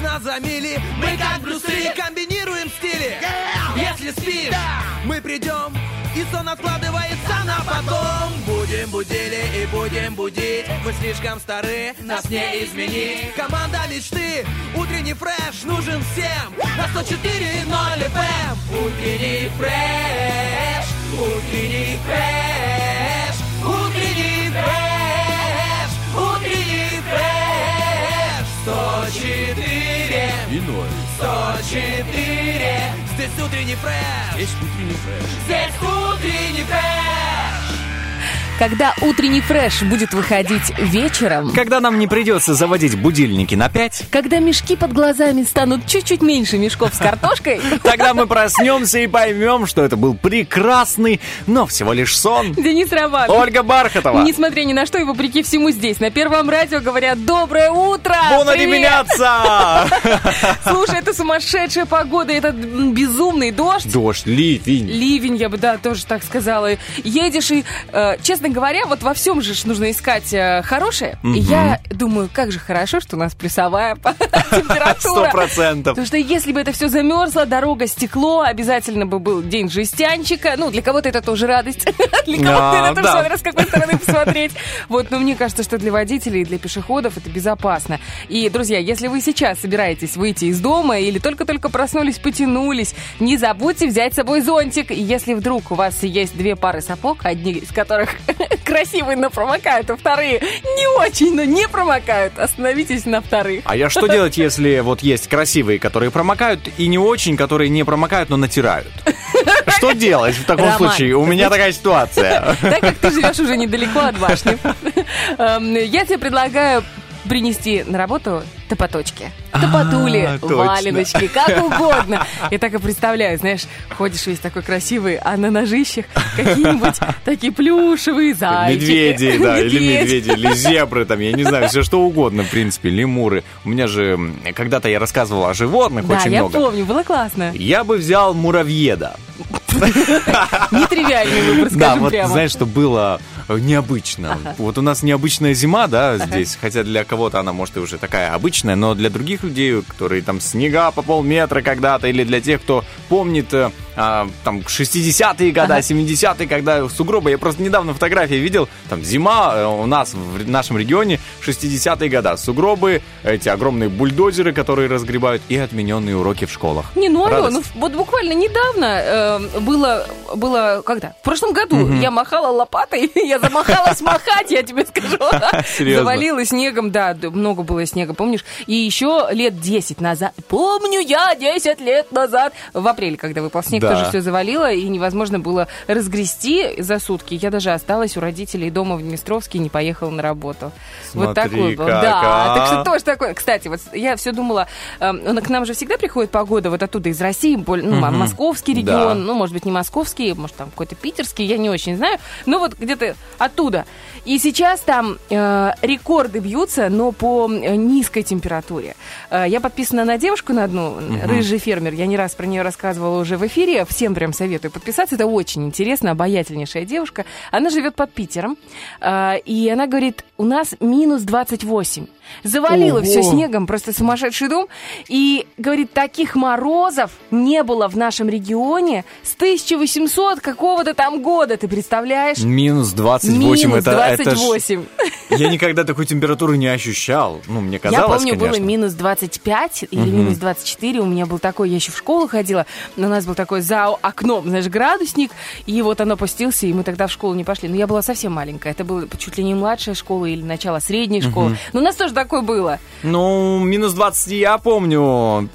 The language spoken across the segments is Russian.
вечно за мили. Мы как Брюс Ли комбинируем стили. Если спим, мы придем, и сон откладывается на потом. Будем будили и будем будить. Вы слишком стары, нас не изменить. Команда мечты, утренний фреш нужен всем. На 104.0 FM. Утренний фреш, утренний фреш, утренний фреш, утренний фреш. 104 и 0. 104. Здесь утренний фреш. Здесь утренний фреш. Здесь утренний фреш. Когда утренний фреш будет выходить вечером. Когда нам не придется заводить будильники на 5. Когда мешки под глазами станут чуть-чуть меньше мешков с картошкой. Тогда мы проснемся и поймем, что это был прекрасный, но всего лишь сон. Денис Рабанов. Ольга Бархатова. Несмотря ни на что и вопреки всему здесь, на Первом радио говорят: доброе утро! Буду меняться! Слушай, это сумасшедшая погода, это безумный дождь. Дождь, ливень. Ливень, я бы, да, тоже так сказала. Едешь и, честно говоря, вот во всем же нужно искать хорошее. И я думаю, как же хорошо, что у нас плюсовая температура. 100%. Потому что если бы это все замерзло, дорога, стекло, обязательно бы был день жестянчика. Ну, для кого-то это тоже радость. Для кого-то это тоже, смотря с какой стороны посмотреть. Вот, но мне кажется, что для водителей и для пешеходов это безопасно. И, друзья, если вы сейчас собираетесь выйти из дома или только-только проснулись, потянулись, не забудьте взять с собой зонтик. И если вдруг у вас есть две пары сапог, одни из которых красивые, но промокают, а вторые не очень, но не промокают. Остановитесь на вторых. А я что делать, если вот есть красивые, которые промокают, и не очень, которые не промокают, но натирают? Что делать в таком случае? У меня такая ситуация. Так как ты живешь уже недалеко от башни, я тебе предлагаю принести на работу топоточки. Топотули, валеночки, как угодно. Я так и представляю, знаешь, ходишь весь такой красивый, а на ножищах какие-нибудь такие плюшевые зайчики. Медведи, да, или медведи, или зебры, там, я не знаю, все что угодно, в принципе, лемуры. У меня же, когда-то я рассказывал о животных очень много. Да, я помню, было классно. Я бы взял муравьеда. Нетривиальный выбор, скажем прямо. Да, вот знаешь, что было необычно. Вот у нас необычная зима, да, здесь, хотя для кого-то она, может, и уже такая обычная, но для других людей, которые там снега по полметра когда-то, или для тех, кто помнит там 60-е годы, 70-е, когда сугробы, я просто недавно фотографии видел, там зима у нас в нашем регионе, 60-е годы, сугробы, эти огромные бульдозеры, которые разгребают, и отмененные уроки в школах. Не, ну алло, ну вот буквально недавно было когда? В прошлом году я махала лопатой, я замахалась махать, я тебе скажу. Завалила снегом, да, много было снега, помнишь? И еще лет 10 назад, помню я 10 лет назад, в апреле, когда выпал снег, тоже все завалило, и невозможно было разгрести за сутки. Я даже осталась у родителей дома в Днестровске и не поехала на работу. Смотри, вот такой был. Да, так что тоже такое. Кстати, вот я все думала, к нам же всегда приходит погода вот оттуда, из России, ну, московский регион, ну, может быть, не московский, может, там какой-то питерский, я не очень знаю, но вот где-то оттуда. И сейчас там рекорды бьются, но по низкой температуре. Я подписана на девушку на одну, рыжий фермер, я не раз про нее рассказывала уже в эфире. Всем прям советую подписаться, это очень интересно, обаятельнейшая девушка. Она живет под Питером, и она говорит, у нас минус 28. Завалило все снегом, просто сумасшедший дом. И, говорит, таких морозов не было в нашем регионе с 1800 какого-то там года, ты представляешь? Минус 28. Минус 28. Я никогда такой температуры не ощущал. Ну, мне казалось, конечно. Я помню, было минус 25 или минус 24. У меня был такой, я еще в школу ходила, но у нас был такой за окном, знаешь, градусник. И вот он опустился, и мы тогда в школу не пошли. Но я была совсем маленькая. Это было чуть ли не младшая школа или начало средней школы. Но у нас тоже такое было. Ну, минус 20, я помню,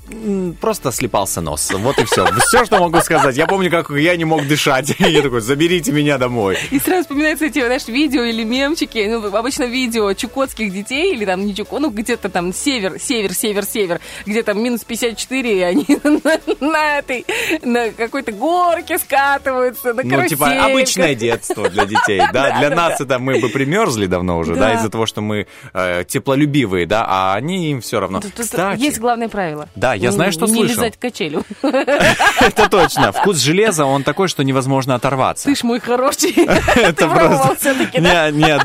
просто слипался нос. Вот и все. Все, что могу сказать. Я помню, как я не мог дышать. Я такой, заберите меня домой. И сразу вспоминаются эти, знаешь, видео или мемчики. Ну, обычно видео чукотских детей или там не чукот, ну, где-то там север, где там минус 54, и они на какой-то горке скатываются, на карусельке. Ну, типа, обычное детство для детей, да? Для нас это мы бы примерзли давно уже, да, из-за того, что мы теплолюбивые, да, а они им все равно. Кстати, есть главное правило. Да, я знаю, что слышал. Не лизать качелю. Это точно. Вкус железа, он такой, что невозможно оторваться. Ты ж мой хороший. Ты пробовал все-таки, да? Нет,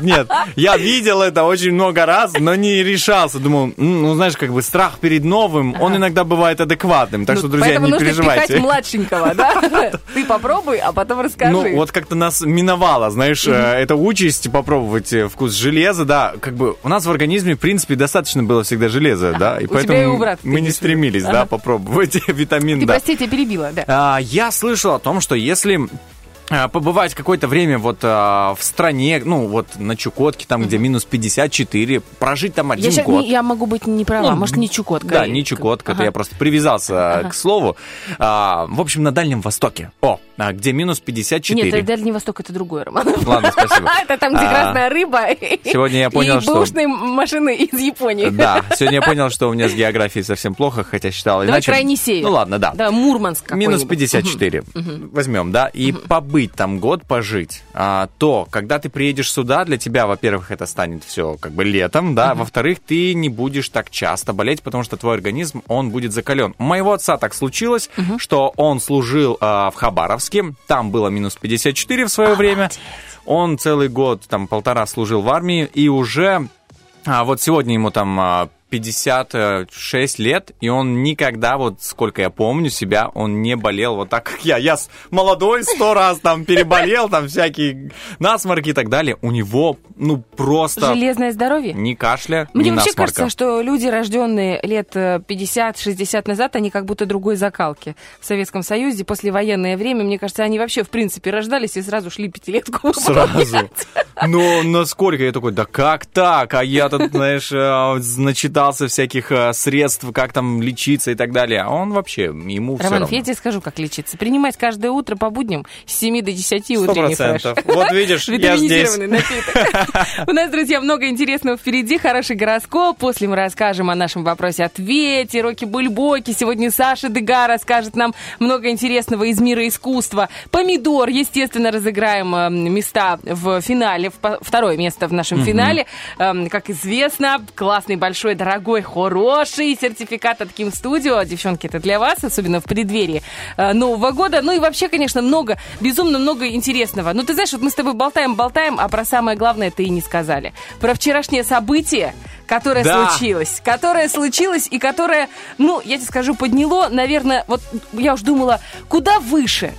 я видел это очень много раз, но не решался. Думал, ну, знаешь, как бы страх перед новым, он иногда бывает адекватным. Так что, друзья, не переживайте. Поэтому нужно пихать младшенького, да? Ты попробуй, а потом расскажи. Ну, вот как-то нас миновало, знаешь, эта участь попробовать вкус железа, да. Как бы у нас в организме, в принципе, достаточно было всегда железа, да. И поэтому мы не стремились, да, попробовать витамин D. Ты, простите, я перебила, да. Я слышал о том, что если... побывать какое-то время вот в стране, ну, вот на Чукотке, там, где минус 54, прожить там один год. Я могу быть не права, ну, может, не Чукотка. Да, не Чукотка, это я просто привязался к слову. В общем, на Дальнем Востоке. О, где минус 54. Нет, Дальний Восток — это другой, Роман. Ладно, спасибо. Это там, где красная рыба сегодня я понял, и бэушные машины из Японии. Да, сегодня я понял, что у меня с географией совсем плохо, хотя считал иначе. Давай крайний север. Ну, ладно, да. Да, Мурманск какой-нибудь. Минус 54. Возьмем, да, и побольше. Быть там год, пожить, то, когда ты приедешь сюда, для тебя, во-первых, это станет все как бы летом, да, во-вторых, ты не будешь так часто болеть, потому что твой организм, он будет закален. У моего отца так случилось, что он служил в Хабаровске, там было минус 54 в свое время, он целый год, там, полтора служил в армии, и уже, вот сегодня ему там... 56 лет, и он никогда, вот сколько я помню себя, он не болел вот так, как я. Я молодой 100 раз там переболел, там всякие насморки и так далее. У него, ну, просто... Железное здоровье? Ни кашля, ни насморка. Мне вообще кажется, что люди, рожденные лет 50-60 назад, они как будто другой закалки. В Советском Союзе, послевоенное время, мне кажется, они вообще, в принципе, рождались и сразу шли пятилетку. Сразу? Ну, насколько я такой, да как так? А я тут, знаешь, начитал всяких средств, как там лечиться и так далее. А он вообще, ему все равно. Роман, я тебе скажу, как лечиться. Принимать каждое утро по будням с 7 до 10 утренний фреш. 100%. Вот видишь, я здесь. Витаминизированный напиток. У нас, друзья, много интересного впереди. Хороший гороскоп. После мы расскажем о нашем вопросе-ответе. Рокки-бульбоки. Сегодня Саша Дега расскажет нам много интересного из мира искусства. Помидор. Естественно, разыграем места в финале. Второе место в нашем финале. Как известно, классный, большой, дорогой, хороший сертификат от Kim Studio. Девчонки, это для вас, особенно в преддверии Нового года. Ну и вообще, конечно, много, безумно много интересного. Но ты знаешь, вот мы с тобой болтаем, а про самое главное ты и не сказали. Про вчерашнее событие, которое случилось. Которое случилось и которое, ну, я тебе скажу, подняло, наверное, вот я уж думала, куда выше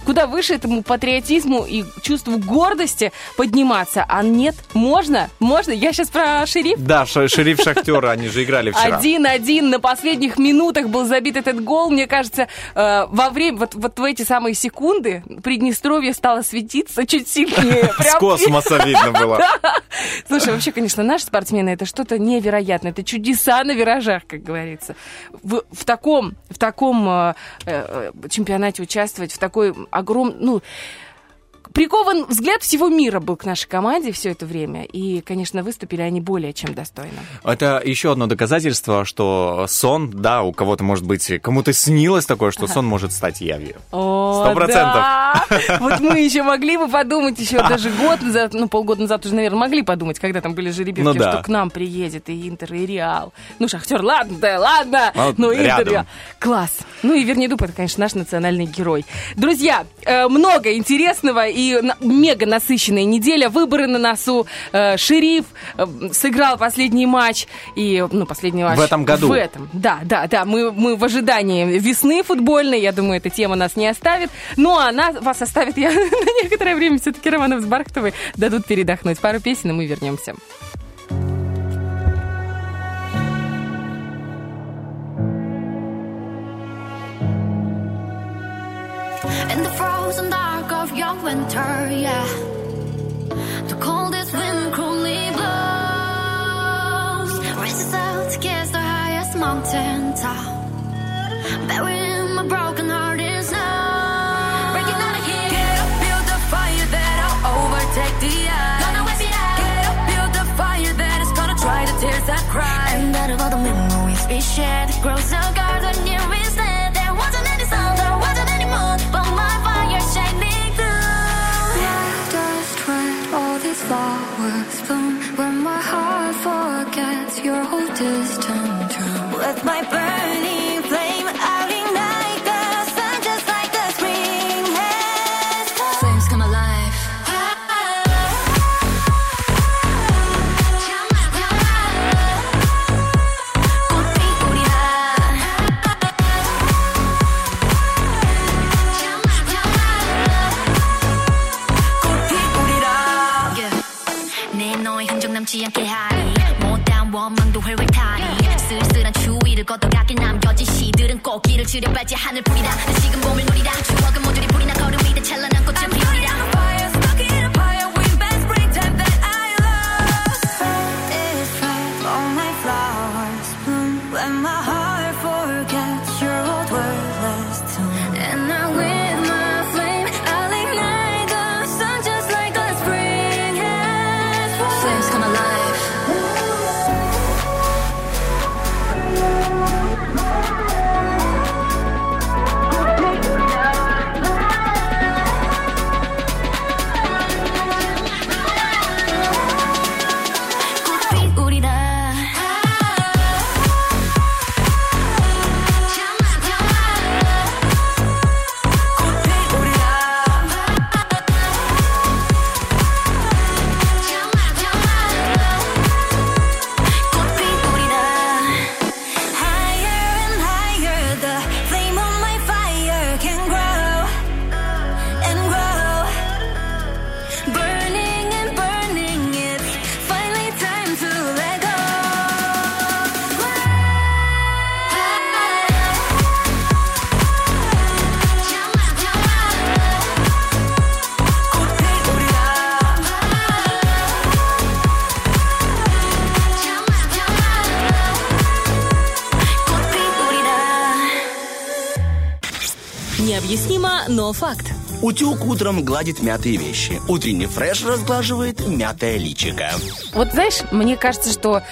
этому патриотизму и чувству гордости подниматься. А нет, можно. Я сейчас про Шериф. Да, Шериф Шахтера, они же играют. 1-1 на последних минутах был забит этот гол. Мне кажется, во время, вот в эти самые секунды Приднестровье стало светиться чуть сильнее. С космоса видно было. Слушай, вообще, конечно, наши спортсмены — это что-то невероятное. Это чудеса на виражах, как говорится. В таком чемпионате участвовать, в такой огромной... Ну, прикован взгляд всего мира был к нашей команде все это время. И, конечно, выступили они более чем достойно. Это еще одно доказательство, что сон, да, у кого-то, может быть, кому-то снилось такое, что сон может стать явью. 100%. Вот мы еще могли бы подумать, еще даже год назад, ну, полгода назад уже, наверное, могли подумать, когда там были жеребьевки, что к нам приедет и Интер, и Реал. Ну, Шахтер, ладно, но Интер, Реал. Класс. Ну, и Верни Дуб — это, конечно, наш национальный герой. Друзья, много интересного и мега насыщенная неделя, выборы на носу, Шериф сыграл последний матч, в этом году. В этом, да, мы в ожидании весны футбольной, я думаю, эта тема нас не оставит, но она вас оставит, я на некоторое время все-таки Романов с Бархатовой дадут передохнуть. Пару песен, и мы вернемся. Of young winter, yeah. The coldest wind cruelly blows, races out to kiss the highest mountain top. Buried in my broken heart is now breaking out of here. Get up, build the fire that'll overtake the ice. Gonna whip it out. Get up, build the fire that is gonna dry the tears I cry. And out of all the memories we shared, grows a garden near his land. There wasn't any sun, there wasn't any moon, but my fire shining. Flowers bloom when my heart forgets your whole distant tune. With my burning flame, I'll ignite the sun just like the spring has come. Flames come alive. 참지 않게 하니 못한 원망도 회회타니 쓸쓸한 추위를 걷어가게 남겨 지시들은 꽃길을 지뢰밟지 하늘뿐이다 난 지금 몸을 누리라 추억은 모조리 불이나 걸음 위에 찬란한 꽃을 피우리라 Необъяснимо, но факт. Утюг утром гладит мятые вещи. Утренний фреш разглаживает мятое личико. Вот знаешь, мне кажется, что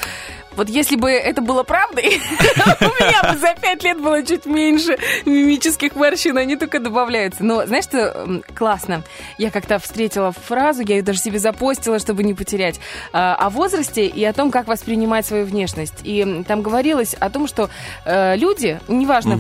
вот если бы это было правдой, у меня бы за 5 лет было чуть меньше мимических морщин, они только добавляются. Но знаешь, что классно? Я как-то встретила фразу, я ее даже себе запостила, чтобы не потерять, о возрасте и о том, как воспринимать свою внешность. И там говорилось о том, что люди, неважно,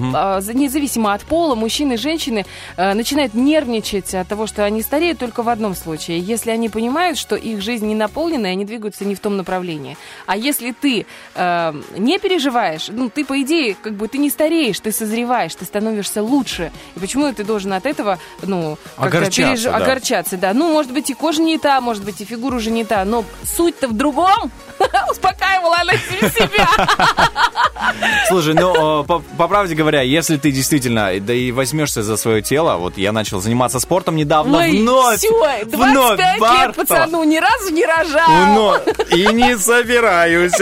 независимо от пола, мужчины и женщины, начинают нервничать от того, что они стареют только в одном случае. Если они понимают, что их жизнь не наполнена, и они двигаются не в том направлении. А если ты не переживаешь, ну, ты, по идее, как бы ты не стареешь, ты созреваешь, ты становишься лучше. И почему ты должен от этого, ну, как-то огорчаться, да. Ну, может быть, и кожа не та, может быть, и фигура уже не та, но суть-то в другом. Успокаивала она себя. Слушай, ну, по правде говоря, если ты действительно, да и возьмешься за свое тело, вот я начал заниматься спортом недавно, вновь. Все, 25 лет пацану ни разу не рожал. И не собираюсь.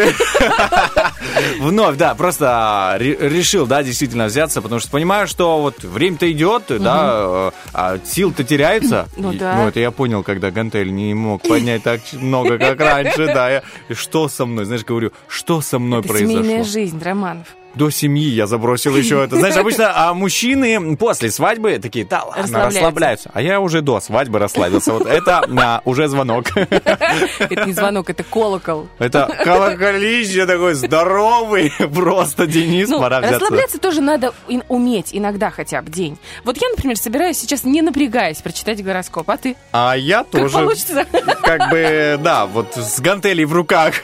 Вновь, да, просто решил, да, действительно взяться, потому что понимаю, что вот время-то идет, да, а сил-то теряется. Ну, да. Ну, это я понял, когда гантель не мог поднять так много, как раньше, да. Что со мной, знаешь, говорю, что со мной это произошло? Семейная жизнь, Романов. До семьи я забросил еще это. Знаешь, обычно мужчины после свадьбы такие, да ладно, расслабляются. А я уже до свадьбы расслабился. Вот это уже звонок. Это не звонок, это колокол. Это колоколище такой здоровый. Просто, Денис, ну, пора взяться. Расслабляться тоже надо уметь иногда хотя бы день. Вот я, например, собираюсь сейчас, не напрягаясь, прочитать гороскоп. А ты? А я как тоже. Получится? Как бы, да, вот с гантелей в руках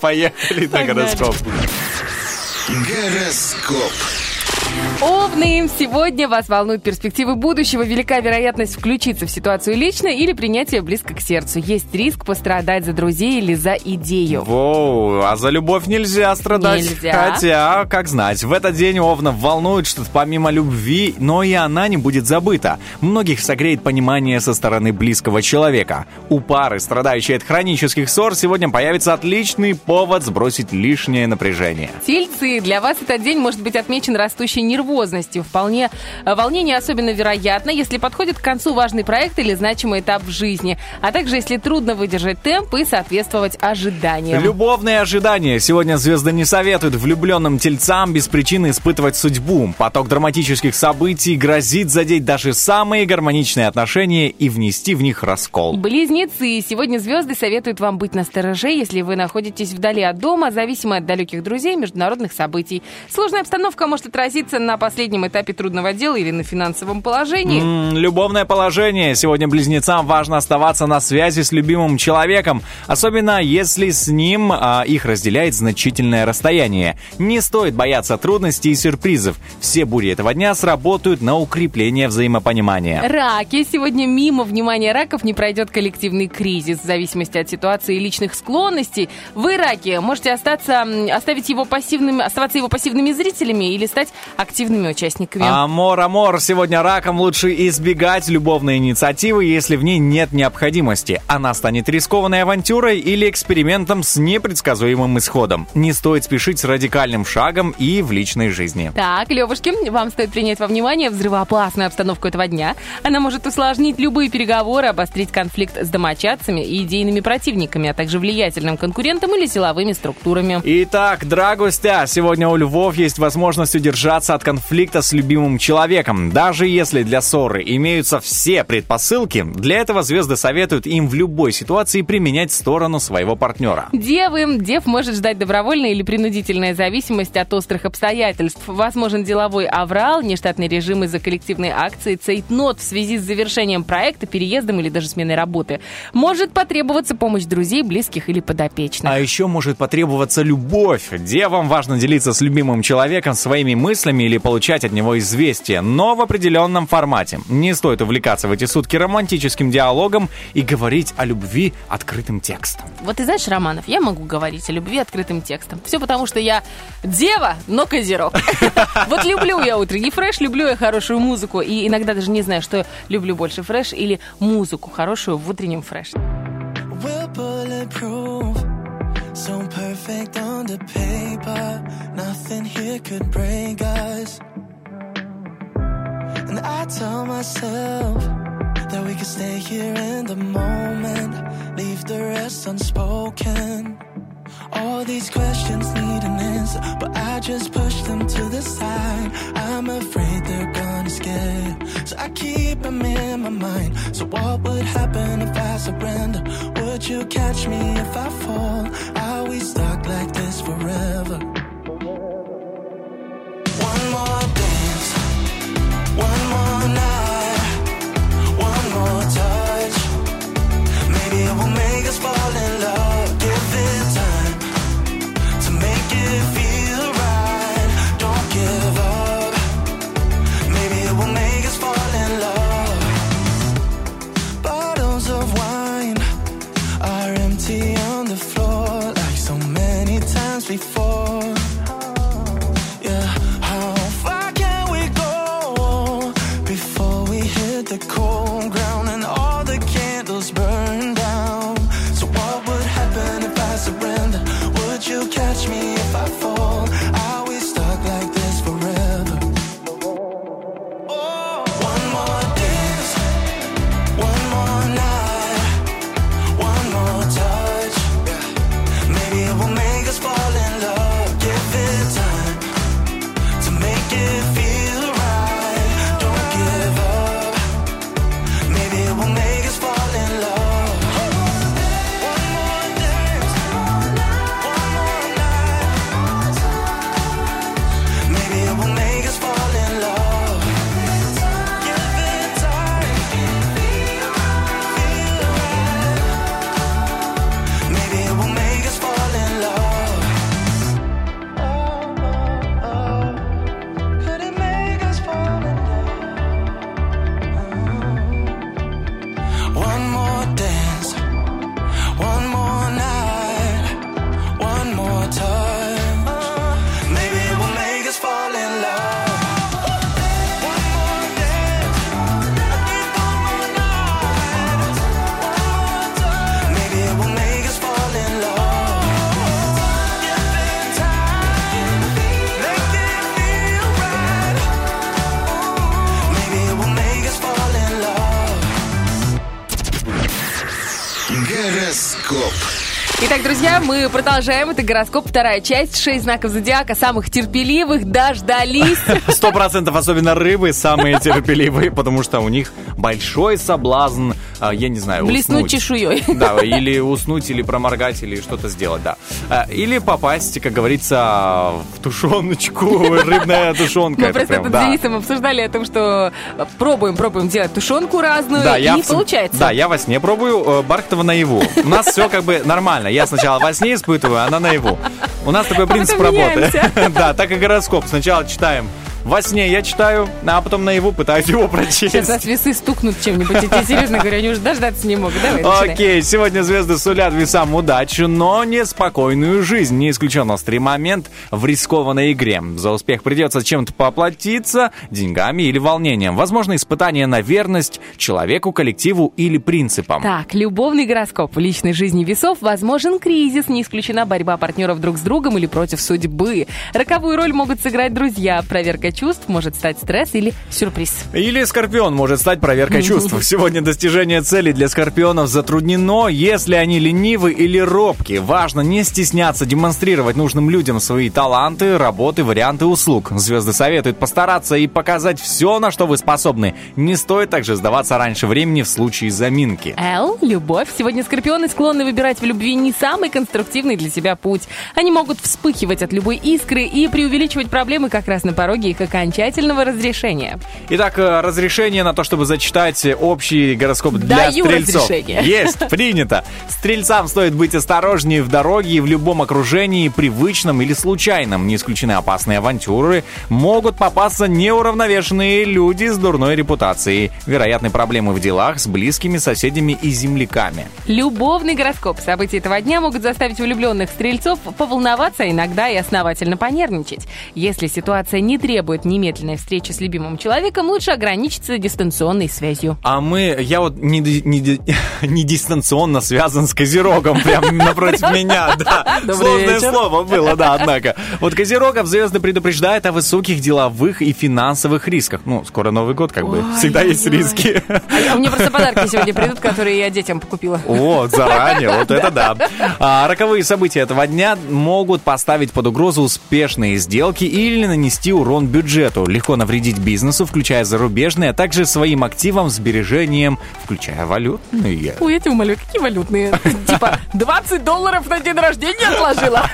поехали на гороскоп. Гороскоп. Овны, сегодня вас волнуют перспективы будущего. Велика вероятность включиться в ситуацию лично или принятие близко к сердцу. Есть риск пострадать за друзей или за идею. Воу, а за любовь нельзя страдать. Нельзя. Хотя, как знать, в этот день овнов волнует что-то помимо любви, но и она не будет забыта. Многих согреет понимание со стороны близкого человека. У пары, страдающей от хронических ссор, сегодня появится отличный повод сбросить лишнее напряжение. Тельцы, для вас этот день может быть отмечен растущей нервозностью. Вполне волнение особенно вероятно, если подходит к концу важный проект или значимый этап в жизни, а также если трудно выдержать темп и соответствовать ожиданиям. Любовные ожидания. Сегодня звезды не советуют влюбленным тельцам без причины испытывать судьбу. Поток драматических событий грозит задеть даже самые гармоничные отношения и внести в них раскол. Близнецы. Сегодня звезды советуют вам быть настороже, если вы находитесь вдали от дома, зависимо от далеких друзей, международных событий. Сложная обстановка может отразиться на последнем этапе трудного дела или на финансовом положении? Любовное положение. Сегодня близнецам важно оставаться на связи с любимым человеком, особенно если с ним их разделяет значительное расстояние. Не стоит бояться трудностей и сюрпризов. Все бури этого дня сработают на укрепление взаимопонимания. Раки. Сегодня мимо внимания раков не пройдет коллективный кризис. В зависимости от ситуации и личных склонностей, вы, раки, можете оставаться его пассивными зрителями или стать активными участниками. Амор, сегодня ракам лучше избегать любовной инициативы, если в ней нет необходимости. Она станет рискованной авантюрой или экспериментом с непредсказуемым исходом. Не стоит спешить с радикальным шагом и в личной жизни. Так, левушки, вам стоит принять во внимание взрывоопасную обстановку этого дня. Она может усложнить любые переговоры, обострить конфликт с домочадцами и идейными противниками, а также влиятельным конкурентом или силовыми структурами. Итак, драгустя, сегодня у львов есть возможность удержаться от конфликта с любимым человеком. Даже если для ссоры имеются все предпосылки, для этого звезды советуют им в любой ситуации применять сторону своего партнера. Девы. Дев может ждать добровольная или принудительная зависимость от острых обстоятельств. Возможен деловой аврал, нештатный режим из-за коллективной акции, цейтнот в связи с завершением проекта, переездом или даже сменой работы. Может потребоваться помощь друзей, близких или подопечных. А еще может потребоваться любовь. Девам важно делиться с любимым человеком своими мыслями или получать от него известия, но в определенном формате. Не стоит увлекаться в эти сутки романтическим диалогом и говорить о любви открытым текстом. Вот ты знаешь, Романов, я могу говорить о любви открытым текстом. Все потому, что я дева, но козерог. Вот люблю я утренний фреш, люблю я хорошую музыку. И иногда даже не знаю, что люблю больше, фреш или музыку хорошую в утреннем фреш. So perfect on the paper, nothing here could break us. And I tell myself that we could stay here in the moment, leave the rest unspoken. All these questions need an answer, but I just push them to the side. I'm afraid they're gonna scare, so I keep them in my mind. So what would happen if I surrender? Would you catch me if I fall? Are we stuck like this forever? One more dance, one more night, one more touch. Maybe it will make us fall in love. Give it time. Итак, друзья, мы продолжаем. Это гороскоп, вторая часть. 6 знаков зодиака, самых терпеливых, дождались. 100%, особенно рыбы, самые терпеливые, потому что у них большой соблазн, я не знаю, блеснуть чешуей. Да, или уснуть, или проморгать, или что-то сделать, да. Или попасть, как говорится, в тушеночку, рыбная тушенка. Мы просто тут с Денисом обсуждали о том, что пробуем делать тушенку разную, и не получается. Да, я во сне пробую, Бархатова наяву. У нас все как бы нормально. Я сначала во сне испытываю, она наяву. У нас такой принцип работы. Да, так и гороскоп. Сначала читаем. Во сне я читаю, а потом наяву пытаюсь его прочесть. Сейчас нас весы стукнут чем-нибудь, и тебе, серьезно говоря, они уже дождаться не могут. Давай, окей, сегодня звезды сулят весам удачу, но неспокойную жизнь. Не исключен острый момент в рискованной игре. За успех придется чем-то поплатиться, деньгами или волнением. Возможно, испытание на верность человеку, коллективу или принципам. Так, любовный гороскоп. В личной жизни весов возможен кризис. Не исключена борьба партнеров друг с другом или против судьбы. Роковую роль могут сыграть друзья. Проверка чувств может стать стресс или сюрприз. Или скорпион может стать проверкой чувств. Сегодня достижение целей для скорпионов затруднено, если они ленивы или робки. Важно не стесняться демонстрировать нужным людям свои таланты, работы, варианты услуг. Звезды советуют постараться и показать все, на что вы способны. Не стоит также сдаваться раньше времени в случае заминки. Любовь. Сегодня скорпионы склонны выбирать в любви не самый конструктивный для себя путь. Они могут вспыхивать от любой искры и преувеличивать проблемы как раз на пороге их окончательного разрешения. Итак, разрешение на то, чтобы зачитать общий гороскоп для стрельцов. Разрешение. Есть, принято. Стрельцам стоит быть осторожнее в дороге и в любом окружении, привычном или случайном. Не исключены опасные авантюры. Могут попасться неуравновешенные люди с дурной репутацией. Вероятны проблемы в делах с близкими, соседями и земляками. Любовный гороскоп. События этого дня могут заставить влюбленных стрельцов поволноваться, иногда и основательно понервничать. Если ситуация не требует немедленной встречи с любимым человеком, лучше ограничиться дистанционной связью. Я вот не дистанционно связан с Козерогом, прям напротив меня, да. Сложное слово было, да, однако. Вот Козерогов звезды предупреждают о высоких деловых и финансовых рисках. Ну, скоро Новый год, как бы, всегда есть риски. У меня просто подарки сегодня придут, которые я детям покупила. Вот, заранее, вот это да. Роковые события этого дня могут поставить под угрозу успешные сделки или нанести урон бюджету. Легко навредить бизнесу, включая зарубежные, а также своим активам, сбережениям, включая валютные. Ой, я тебя умоляю, какие валютные? Типа $20 на день рождения отложила.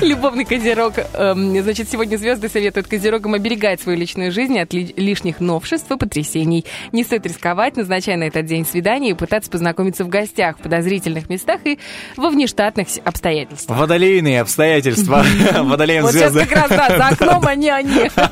Любовный козерог. Значит, сегодня звезды советуют козерогам оберегать свою личную жизнь от лишних новшеств и потрясений. Не стоит рисковать, назначая на этот день свидание и пытаться познакомиться в гостях, в подозрительных местах и во внештатных обстоятельствах. Водолейные обстоятельства. Водолеям звезды. Вот сейчас как раз, да, за окном они.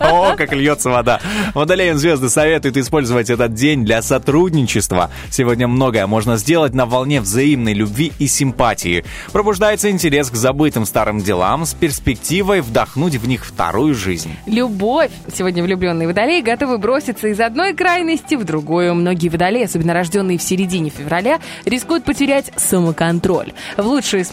О, как льется вода. Водолеям звезды советуют использовать этот день для сотрудничества. Сегодня многое можно сделать на волне взаимной любви и симпатии. Пробуждается интерес к забытым старым делам с перспективой вдохнуть в них вторую жизнь. Любовь. Сегодня влюбленные водолеи готовы броситься из одной крайности в другую. Многие водолеи, особенно рожденные в середине февраля, рискуют потерять самоконтроль. В лучшем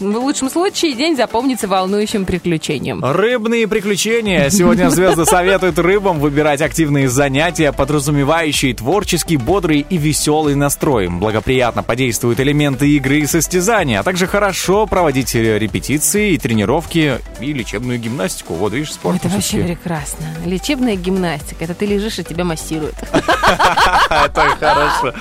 случае день запомнится волнующим приключением. Рыбные приключения. Сегодня звезды советуют рыбам выбирать активные занятия, подразумевающие творческий, бодрый и веселый настрой. Благоприятно подействуют элементы игры и состязания, а также хорошо проводить репетиции, тренировки и лечебную гимнастику. Вот, видишь, спорт. Это вообще прекрасно. Лечебная гимнастика. Это ты лежишь, и тебя массируют. Это хорошо.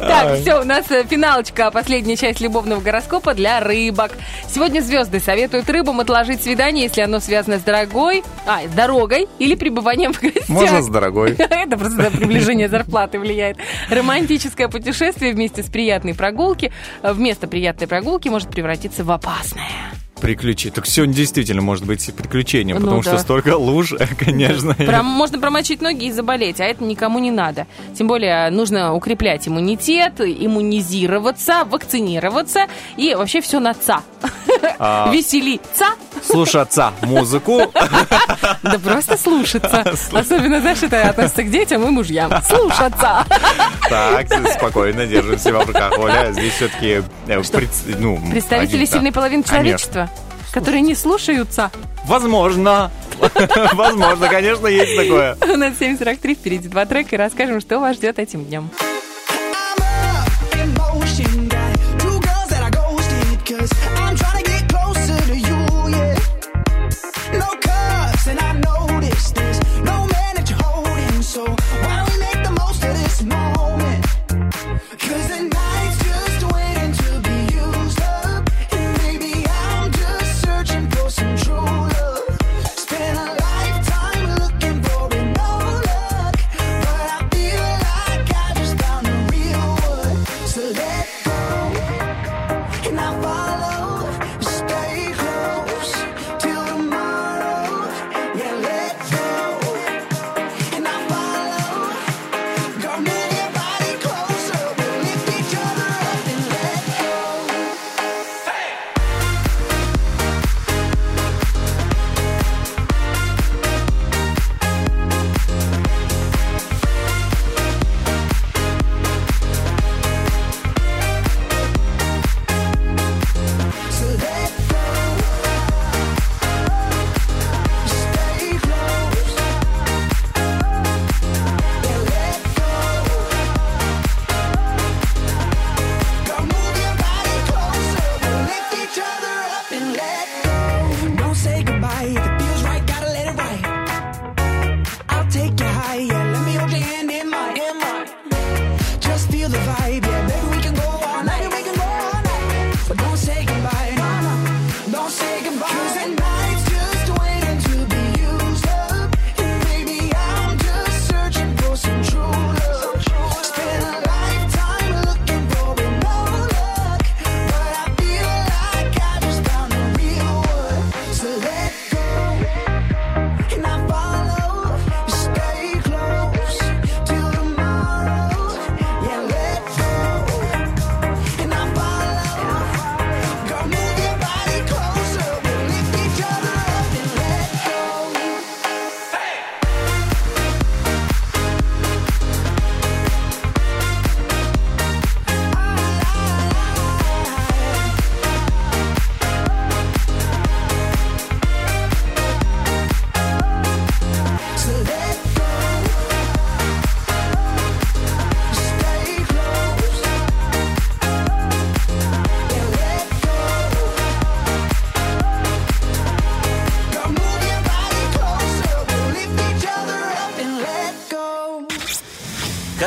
Так, все, у нас финалочка, последняя часть любовного гороскопа для рыбок. Сегодня звезды советуют рыбам отложить свидание, если оно связано с дорогой, или пребыванием в гостях. Можно с дорогой. Это просто приближение зарплаты влияет. Романтическое путешествие вместо приятной прогулки может превратиться в опасное. Так сегодня действительно может быть приключением, потому что столько луж, конечно. Можно промочить ноги и заболеть, а это никому не надо. Тем более нужно укреплять иммунитет, иммунизироваться, вакцинироваться и вообще все на ца. Веселиться. Слушаться музыку. Да просто слушаться. Особенно, знаешь, это относится к детям и мужьям. Слушаться. Так, спокойно держим себя в руках. Оля, здесь все-таки представители сильной половины человечества, которые не слушаются. Возможно, конечно, есть такое. У нас 7:43, впереди 2 трека, и расскажем, что вас ждет этим днем. No man that you're holding, so why don't we make the most of this moment?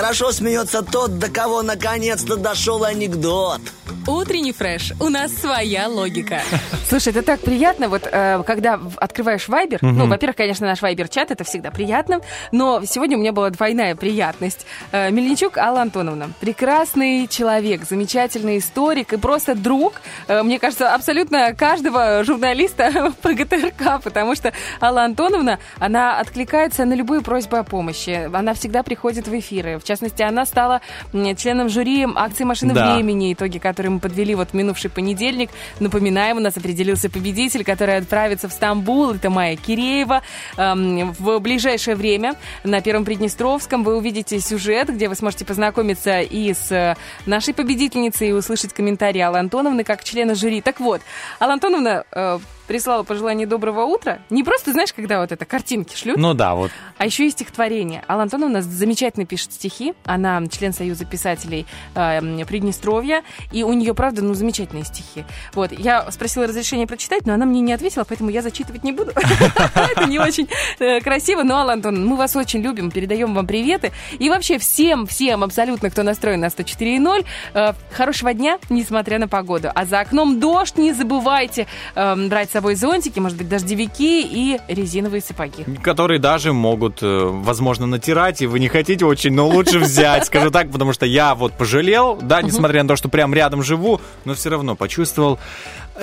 Хорошо смеется тот, до кого наконец-то дошел анекдот. Утренний фреш. У нас своя логика. Слушай, это так приятно, вот когда открываешь Вайбер. Ну, во-первых, конечно, наш Вайбер-чат, это всегда приятно. Но сегодня у меня была двойная приятность. Мельничук Алла Антоновна. Прекрасный человек, замечательный историк и просто друг, мне кажется, абсолютно каждого журналиста по ГТРК, потому что Алла Антоновна, она откликается на любые просьбы о помощи. Она всегда приходит в эфиры. В частности, она стала членом жюри акции «Машина времени», итоги которой мы подвели вот минувший понедельник. Напоминаем, у нас определился победитель, который отправится в Стамбул. Это Майя Киреева. В ближайшее время на Первом Приднестровском вы увидите сюжет, где вы сможете познакомиться и с нашей победительницей, и услышать комментарии Аллы Антоновны как члена жюри. Так вот, Алла Антоновна прислала пожелание доброго утра. Не просто, знаешь, когда вот это картинки шлют. Ну да, вот. А еще и стихотворение. Алла Антоновна замечательно пишет стихи. Она член Союза писателей Приднестровья. И у нее, правда, ну, замечательные стихи. Вот. Я спросила разрешения прочитать, но она мне не ответила, поэтому я зачитывать не буду. Это не очень красиво. Но, Алла Антоновна, мы вас очень любим, передаем вам приветы. И вообще всем абсолютно, кто настроен на 104.0, хорошего дня, несмотря на погоду. А за окном дождь, не забывайте брать с собой зонтики, может быть, дождевики и резиновые сапоги. Которые даже могут, возможно, натирать, и вы не хотите очень, но лучше взять, скажу так, потому что я вот пожалел, да, несмотря на то, что прям рядом живу, но все равно почувствовал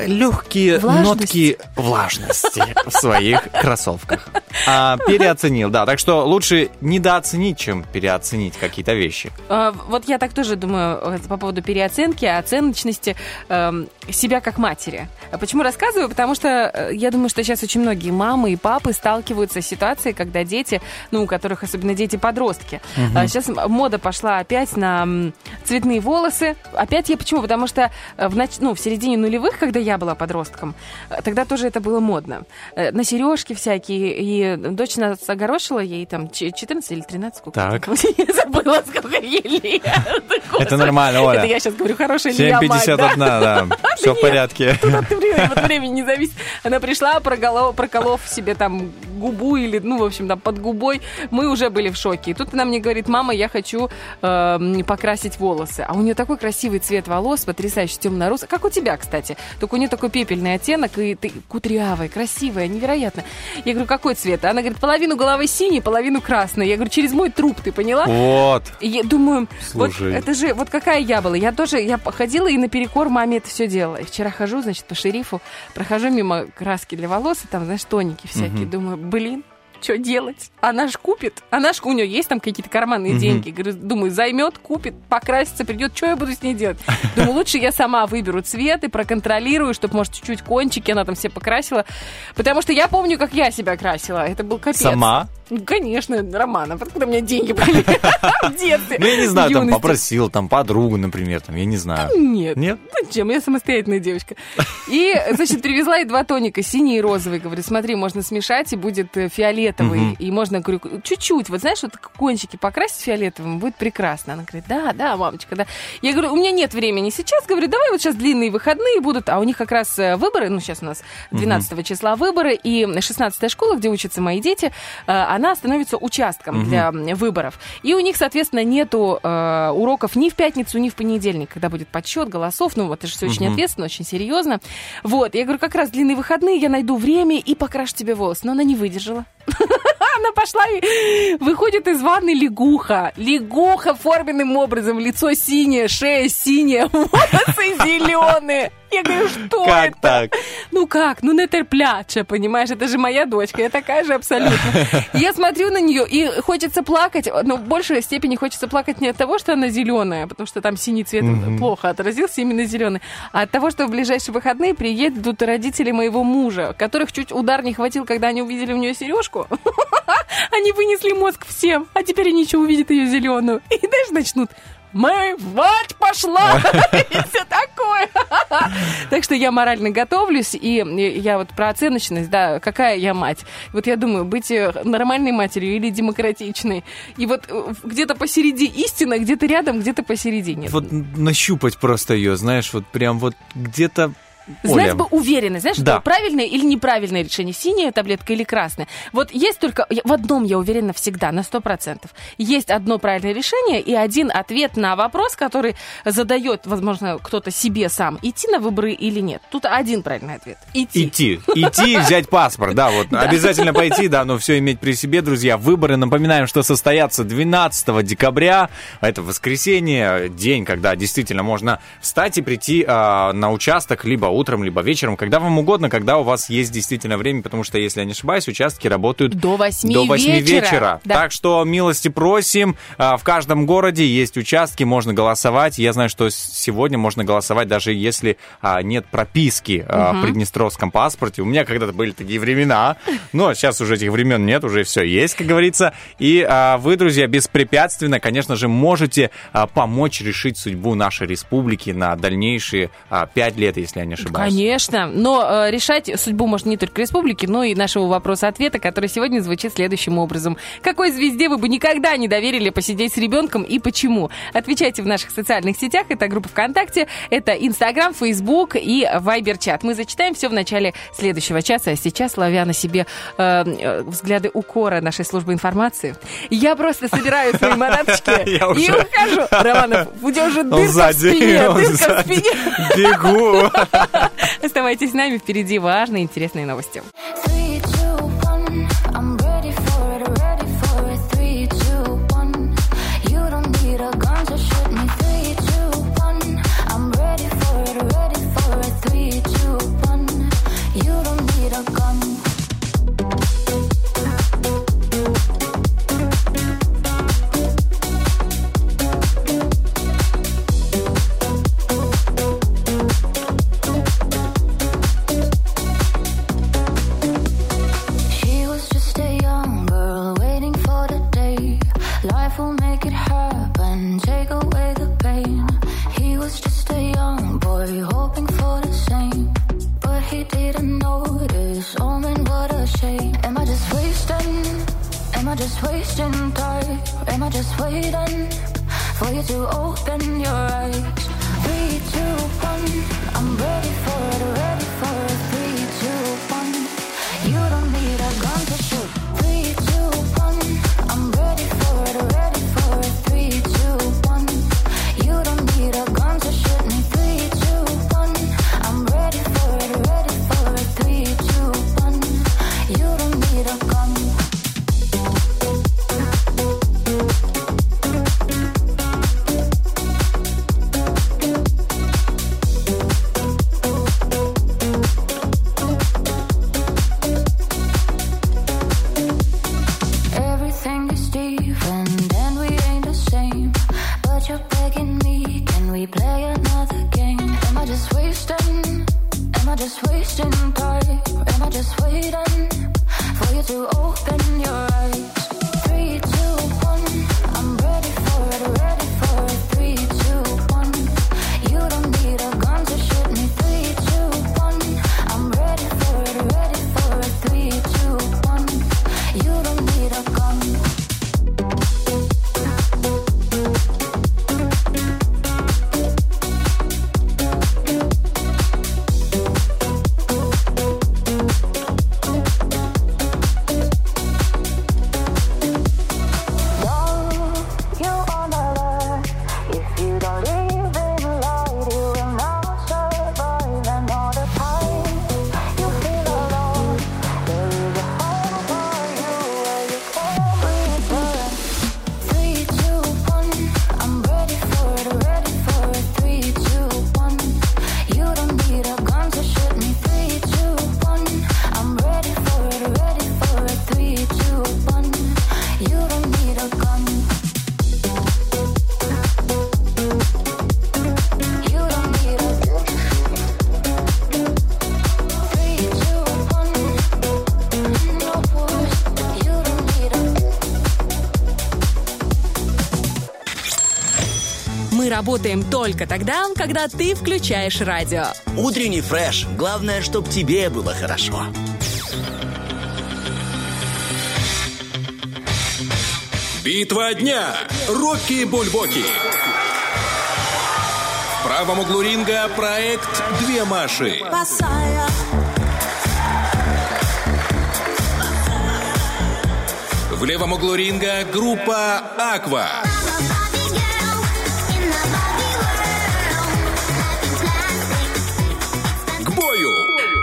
легкие нотки влажности в своих кроссовках. Переоценил, да. Так что лучше недооценить, чем переоценить какие-то вещи. Вот я так тоже думаю по поводу переоценки, оценочности себя как матери. Почему рассказываю? Потому что я думаю, что сейчас очень многие мамы и папы сталкиваются с ситуацией, когда дети, ну, у которых особенно дети-подростки. Сейчас мода пошла опять на цветные волосы. Опять я почему? Потому что в середине нулевых, когда я была подростком, тогда тоже это было модно. На сережки всякие. И дочь нас огорошила, ей там 14 или 13, сколько? Я забыла, сколько ей лет. Это нормально, Оля. Это я сейчас говорю, хорошая ли я мать, да? 7,51, да. Все в порядке. Тут от времени не зависит. Она пришла, проколов себе там губу или, ну, в общем, там под губой. Мы уже были в шоке. И тут она мне говорит: мама, я хочу покрасить волосы. А у нее такой красивый цвет волос, потрясающий темно-розовый. Как у тебя, кстати. Только у нее такой пепельный оттенок, и ты кудрявая, красивая, невероятно. Я говорю, какой цвет? Она говорит, половину головы синий, половину красный. Я говорю, через мой труп, ты поняла? Вот. И я думаю, слушай, вот это же, вот какая я была. Я ходила и наперекор маме это все делала. И вчера хожу, значит, по Шерифу, прохожу мимо краски для волос, и там, знаешь, тоники всякие. Думаю, блин. Что делать? Она ж купит. У нее есть там какие-то карманные деньги. Думаю, займет, купит, покрасится, придет. Что я буду с ней делать? Думаю, лучше я сама выберу цвет и проконтролирую, чтобы, может, чуть-чуть кончики она там себе покрасила. Потому что я помню, как я себя красила. Это был капец. Сама? Ну, конечно, Роман. Откуда у меня деньги были в детстве? Ну, я не знаю, там попросил, там подругу, например, там, я не знаю. Нет. Нет? Зачем? Я самостоятельная девочка. И, значит, привезла ей два тоника, синий и розовый. Говорю, смотри, можно смешать, и будет фиолетовый. И можно, говорю, чуть-чуть, вот знаешь, вот кончики покрасить фиолетовым, будет прекрасно. Она говорит, да, мамочка, да. Я говорю, у меня нет времени сейчас, говорю, давай вот сейчас длинные выходные будут, а у них как раз выборы, ну, сейчас у нас 12 числа выборы, и 16-я школа, где учатся мои дети, она становится участком для выборов. И у них, соответственно, нету уроков ни в пятницу, ни в понедельник, когда будет подсчет голосов, ну, вот это же все очень ответственно, очень серьезно. Вот, я говорю, как раз длинные выходные, я найду время и покрашу тебе волосы. Но она не выдержала. Она пошла и выходит из ванны лягуха. Лягуха форменным образом. Лицо синее, шея синяя, волосы зеленые. Я говорю, что как это? Так? Ну как? Ну не терпляче, понимаешь? Это же моя дочка, я такая же абсолютно. Я смотрю на нее, и хочется плакать, но в большей степени хочется плакать не от того, что она зеленая, потому что там синий цвет плохо отразился, именно зеленый, а от того, что в ближайшие выходные приедут родители моего мужа, которых чуть удар не хватил, когда они увидели у нее сережку. Они вынесли мозг всем, а теперь они еще увидят ее зеленую. И даже начнут... «Мы, мать пошла!» и все такое. Так что я морально готовлюсь, и я вот про оценочность, да, какая я мать. Вот я думаю, быть нормальной матерью или демократичной. И вот где-то посередине истина, где-то рядом, где-то посередине. Вот нащупать просто ее, знаешь, вот прям вот где-то... Знать бы уверенность, знаешь, да, что правильное или неправильное решение, синяя таблетка или красная. Вот есть только, в одном я уверена всегда, на 100%. Есть одно правильное решение и один ответ на вопрос, который задает, возможно, кто-то себе сам, идти на выборы или нет. Тут один правильный ответ. Идти, взять паспорт, да, вот, обязательно пойти, да, но все иметь при себе, друзья. Выборы, напоминаем, что состоятся 12 декабря, это воскресенье, день, когда действительно можно встать и прийти на участок либо утром, либо вечером, когда вам угодно, когда у вас есть действительно время, потому что, если я не ошибаюсь, участки работают до 8 вечера. Да. Так что милости просим, в каждом городе есть участки, можно голосовать. Я знаю, что сегодня можно голосовать, даже если нет прописки в приднестровском паспорте. У меня когда-то были такие времена, но сейчас уже этих времен нет, уже все есть, как говорится. И вы, друзья, беспрепятственно, конечно же, можете помочь решить судьбу нашей республики на дальнейшие 5 лет, если я не ошибаюсь. Конечно, но решать судьбу может не только республики, но и нашего вопроса-ответа, который сегодня звучит следующим образом. Какой звезде вы бы никогда не доверили посидеть с ребенком и почему? Отвечайте в наших социальных сетях. Это группа ВКонтакте, это Инстаграм, Фейсбук и Вайбер-чат. Мы зачитаем все в начале следующего часа, а сейчас, ловя на себе взгляды укора нашей службы информации, я просто собираю свои манаточки и ухожу. Романов, у тебя уже дырка в спине. Бегу. Оставайтесь с нами, впереди важные, интересные новости. Работаем только тогда, когда ты включаешь радио. Утренний фреш. Главное, чтоб тебе было хорошо. Битва дня. Рокки-бульбоки. правом углу ринга проект «Две Маши». В левом углу ринга группа «Аква». К бою!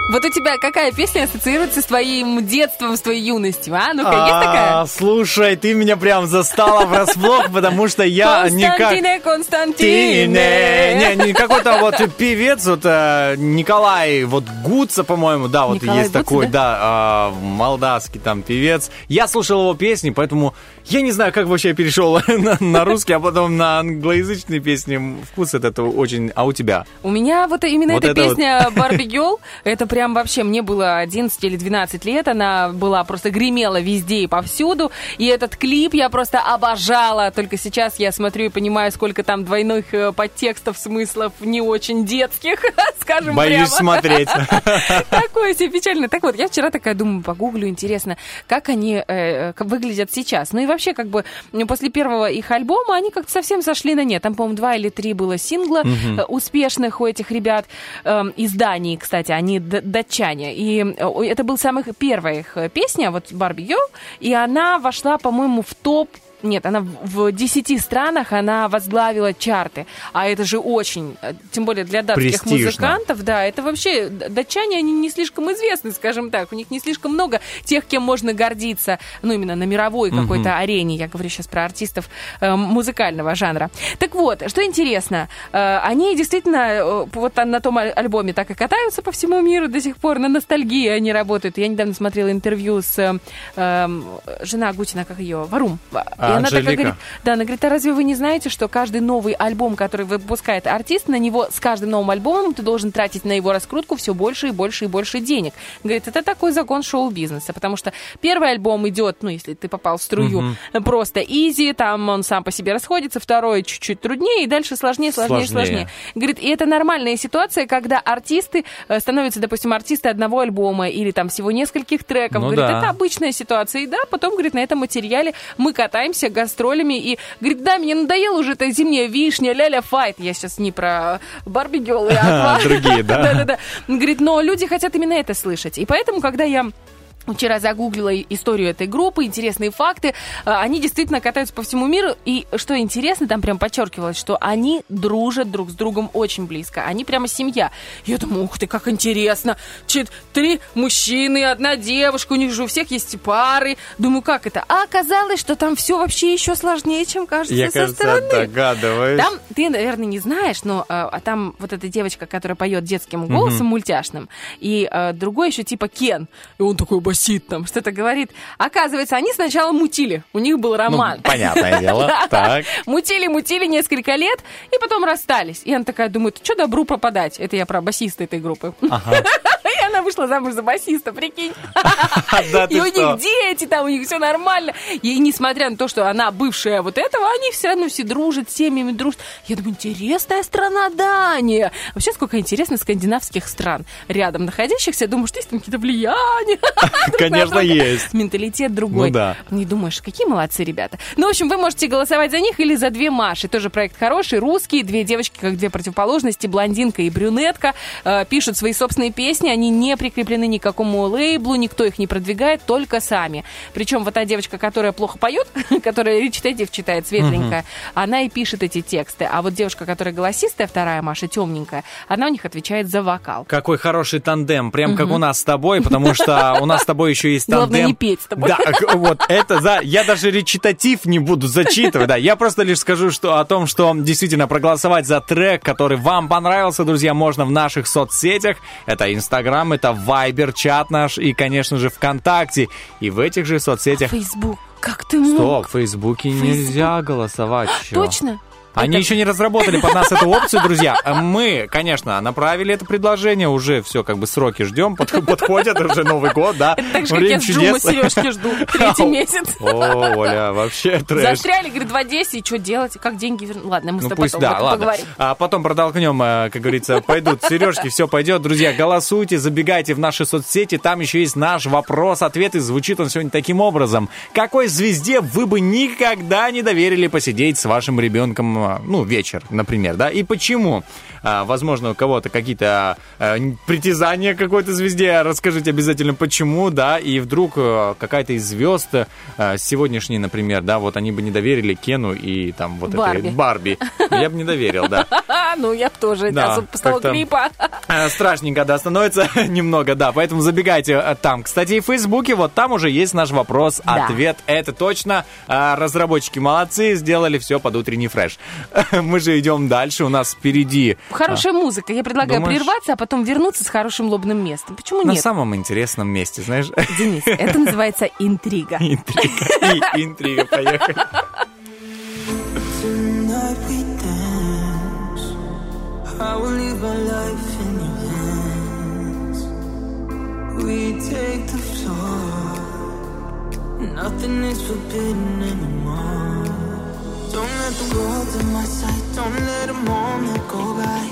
Вот у тебя какая песня ассоциируется с твоим детством, с твоей юностью, а? Ну-ка, есть такая? Слушай, ты меня прям застала врасплох, потому что я никак... Константине! Какой-то вот певец, вот Николай вот Гуца, по-моему, да, вот есть такой, да, молдавский там певец. Я слушал его песни, поэтому я не знаю, как вообще я перешел на русский, а потом на англоязычные песни. Вкус от этого очень... А у тебя? У меня вот именно эта песня «Барби Гел», это прям вообще, мне было 11 или 12 лет, она была просто гремела везде и повсюду, и этот клип я просто обожала, только сейчас я смотрю и понимаю, сколько там двойных подтекстов, смыслов не очень детских, скажем прямо. Боюсь смотреть. Такое себе печально. Так вот, я вчера такая думаю, погуглю, интересно, как они выглядят сейчас. Ну и вообще, как бы, после первого их альбома они как-то совсем сошли на нет. Там, по-моему, 2 или 3 было сингла успешных у этих ребят из Дании, кстати, они датчане. И это был самая первая их песня, вот «Барби Гел», и она вошла, по-моему, в топ... Нет, она в 10 странах она возглавила чарты. А это же очень, тем более для датских престижно. Музыкантов, да, это вообще датчане, они не слишком известны, скажем так. У них не слишком много тех, кем можно гордиться, ну, именно на мировой какой-то арене. Я говорю сейчас про артистов музыкального жанра. Так вот, что интересно, они действительно вот на том альбоме так и катаются по всему миру до сих пор, на ностальгии они работают. Я недавно смотрела интервью с жена Агутина, как ее, Варум. И она такая говорит, да, она говорит, а разве вы не знаете, что каждый новый альбом, который выпускает артист, на него с каждым новым альбомом ты должен тратить на его раскрутку все больше и больше и больше денег. Говорит, это такой закон шоу-бизнеса, потому что первый альбом идет, ну, если ты попал в струю, просто изи, там он сам по себе расходится, второй чуть-чуть труднее, и дальше сложнее. Говорит, и это нормальная ситуация, когда артисты становятся, допустим, артисты одного альбома или там всего нескольких треков. Ну, говорит, да, это обычная ситуация. И да, потом, говорит, на этом материале мы катаемся гастролями, и говорит, да, мне надоела уже эта зимняя вишня, ля-ля файт. Я сейчас не про Барби Гел и Аква. Другие, да? Да-да-да. Говорит, но люди хотят именно это слышать. И поэтому, когда я вчера загуглила историю этой группы, интересные факты, они действительно катаются по всему миру, и что интересно, там прям подчеркивалось, что они дружат друг с другом очень близко, они прямо семья. Я думаю, ух ты, как интересно, 3 мужчины, 1 девушка, у них же у всех есть пары, думаю, как это? А оказалось, что там все вообще еще сложнее, чем кажется со стороны. Я, кажется, догадываюсь. Там, ты, наверное, не знаешь, но там вот эта девочка, которая поет детским голосом мультяшным, и другой еще типа Кен, и он такой, сидит там, что-то говорит. Оказывается, они сначала мутили. У них был роман. Ну, понятное дело. Так. Мутили несколько лет, и потом расстались. И она такая думает, что добру пропадать? Это я про басиста этой группы. Ага. И она вышла замуж за басиста, прикинь. И у них дети, там у них все нормально. И несмотря на то, что она бывшая вот этого, они все равно все дружат, семьями дружат. Я думаю, интересная страна Дания. Вообще, сколько интересно скандинавских стран рядом находящихся. Думаю, что есть там какие-то влияния. Конечно, есть. Менталитет другой. Ну, да. Не думаешь, какие молодцы ребята. Ну, в общем, вы можете голосовать за них или за «Две Маши». Тоже проект хороший, русский. 2 девочки, как 2 противоположности, блондинка и брюнетка. Пишут свои собственные песни. Они не прикреплены ни к какому лейблу, никто их не продвигает, только сами. Причем вот та девочка, которая плохо поет, которая речитатив читает, светленькая, она и пишет эти тексты. А вот девушка, которая голосистая, вторая Маша, темненькая, она у них отвечает за вокал. Какой хороший тандем. Прям как у нас с тобой, потому что у нас с тобой еще есть тандем. Главное не петь с тобой. Да, вот это, да, я даже речитатив не буду зачитывать, да, я просто лишь скажу что, о том, что действительно проголосовать за трек, который вам понравился, друзья, можно в наших соцсетях, это Инстаграм, это Вайбер, чат наш и, конечно же, ВКонтакте, и в этих же соцсетях. Фейсбук, как ты мог? Стоп, в Фейсбуке нельзя голосовать. Точно? Они еще не разработали под нас эту опцию, друзья. Мы, конечно, направили это предложение, уже все, как бы сроки ждем, подходят уже Новый год, да. Это так же, как я жду, мы Сережки жду 3-й месяц. О, Оля, вообще трэш. Застряли, говорит, 2.10, и что делать, как деньги вернуть? Ладно, мы с тобой поговорим. А потом протолкнем, как говорится, пойдут Сережки, все пойдет. Друзья, голосуйте, забегайте в наши соцсети, там еще есть наш вопрос-ответ, и звучит он сегодня таким образом. Какой звезде вы бы никогда не доверили посидеть с вашим ребенком позднего, ну, вечер, например, да, и почему? Возможно, у кого-то какие-то притязания к какой-то звезде, расскажите обязательно почему, да, и вдруг какая-то из звезд сегодняшней, например, да, вот они бы не доверили Кену и там вот Барби. Этой Барби. Я бы не доверил, да. Ну, я тоже, особо после клипа. Страшненько, да, становится немного, да, поэтому забегайте там. Кстати, и в Фейсбуке, вот там уже есть наш вопрос-ответ, это точно. Разработчики молодцы, сделали все под утренний фреш. Мы же идем дальше, у нас впереди... Хорошая музыка, я предлагаю прерваться, а потом вернуться с хорошим лобным местом. Почему нет? На самом интересном месте, знаешь. Денис, это называется интрига. Интрига, и интрига, поехали. I will leave my life in your hands. We take the floor. Nothing is forbidden anymore. Don't let the world in my sight. Don't let a moment go by.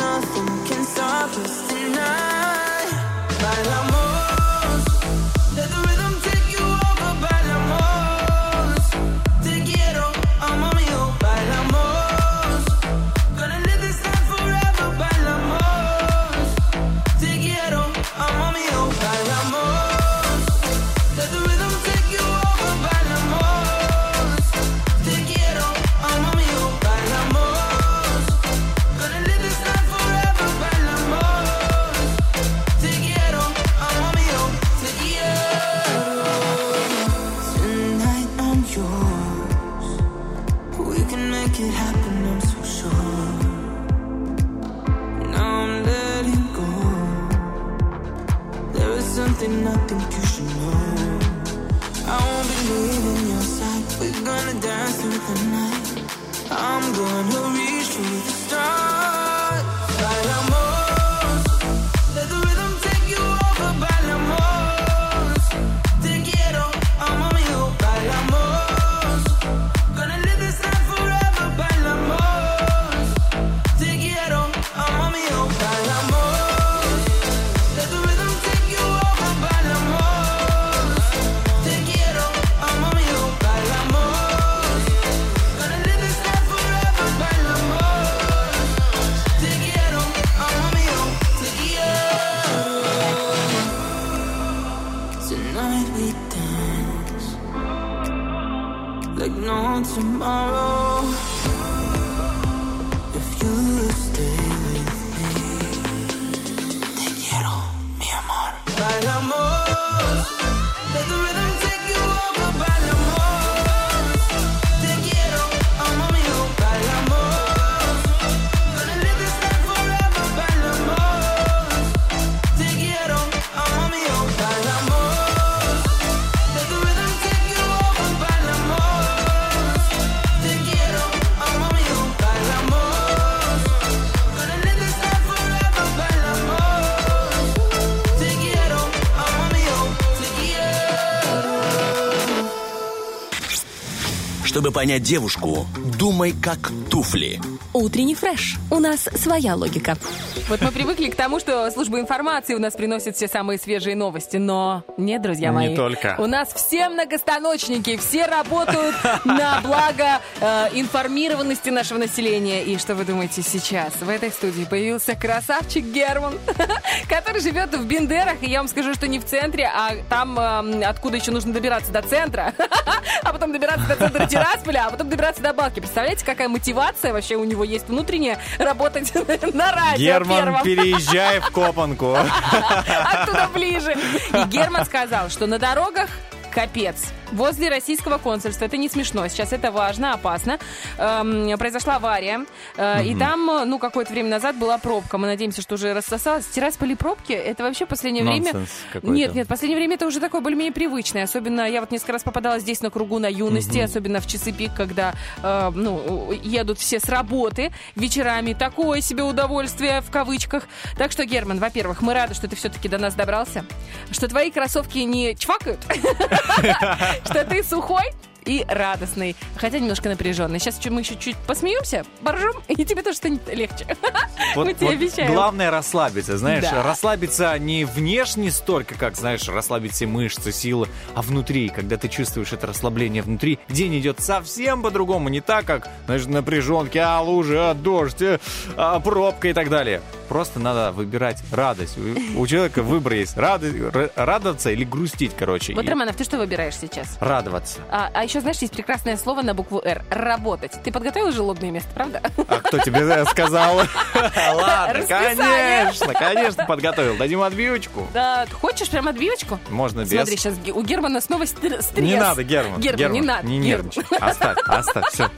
Nothing can stop us tonight. Bailamos. Let the rhythm take you over. Bailamos. Te quiero, amo mío. Bailamos. I think you should know I won't be leaving your side. We're gonna dance through the night. I'm gonna reach for the stars. Bailamos, let the rhythm take you over. Bailamos, te quiero, amo mío. Bailamos, gonna live this life forever. Bailamos, te quiero, amo mío. Bailamos. No tomorrow. If you stay with me, te quiero, mi amor. Bailamos, let the rhythm take you over. Bailamos, te quiero, amo mío. Bailamos, gonna live this life forever. Bailamos, te quiero, amo mío. Bailamos. Чтобы понять девушку, думай как туфли. Утренний фреш. У нас своя логика. Вот мы привыкли к тому, что служба информации у нас приносит все самые свежие новости. Но нет, друзья мои. Не только. У нас все многостаночники, все работают на благо информированности нашего населения. И что вы думаете сейчас? В этой студии появился красавчик Герман, который живет в Бендерах. И я вам скажу, что не в центре, а там, откуда еще нужно добираться до центра. А потом добираться до центра территории. А потом добираться до Балки. Представляете, какая мотивация вообще у него есть внутренняя работать на радио. Герман, переезжай в Копанку. Оттуда ближе. И Герман сказал, что на дорогах капец. Возле российского консульства, это не смешно, сейчас это важно, опасно, произошла авария, и там, какое-то время назад была пробка, мы надеемся, что уже рассосалась. Тирасполь, пробки, это вообще в последнее время... какой-то. Нет, в последнее время это уже такое более-менее привычное, особенно я вот несколько раз попадала здесь на кругу на юности, особенно в часы пик, когда, едут все с работы вечерами, такое себе удовольствие в кавычках. Так что, Герман, во-первых, мы рады, что ты все-таки до нас добрался, что твои кроссовки не чвакают, что ты сухой и радостный, хотя немножко напряженный. Сейчас мы еще чуть посмеемся, поржем, и тебе тоже станет легче. Вот, мы тебе обещаем. Главное расслабиться, знаешь, да. Расслабиться не внешне столько, как, знаешь, расслабить все мышцы, силы, а внутри, когда ты чувствуешь это расслабление внутри, день идет совсем по-другому, не так, как, знаешь, напряженки, лужи, дождь, пробка и так далее. Просто надо выбирать радость. У человека выбор есть. Радоваться или грустить, короче. Вот, Романов, ты что выбираешь сейчас? Радоваться. А еще, знаешь, есть прекрасное слово на букву «Р» — работать. Ты подготовил же «Лобное место», правда? А кто тебе сказал? Ладно, конечно, подготовил. Дадим отбивочку. Да, хочешь прям отбивочку? Можно без. Смотри, сейчас у Германа снова стресс. Не надо, Герман. Герман, не надо. Не нервничай. Оставь, все.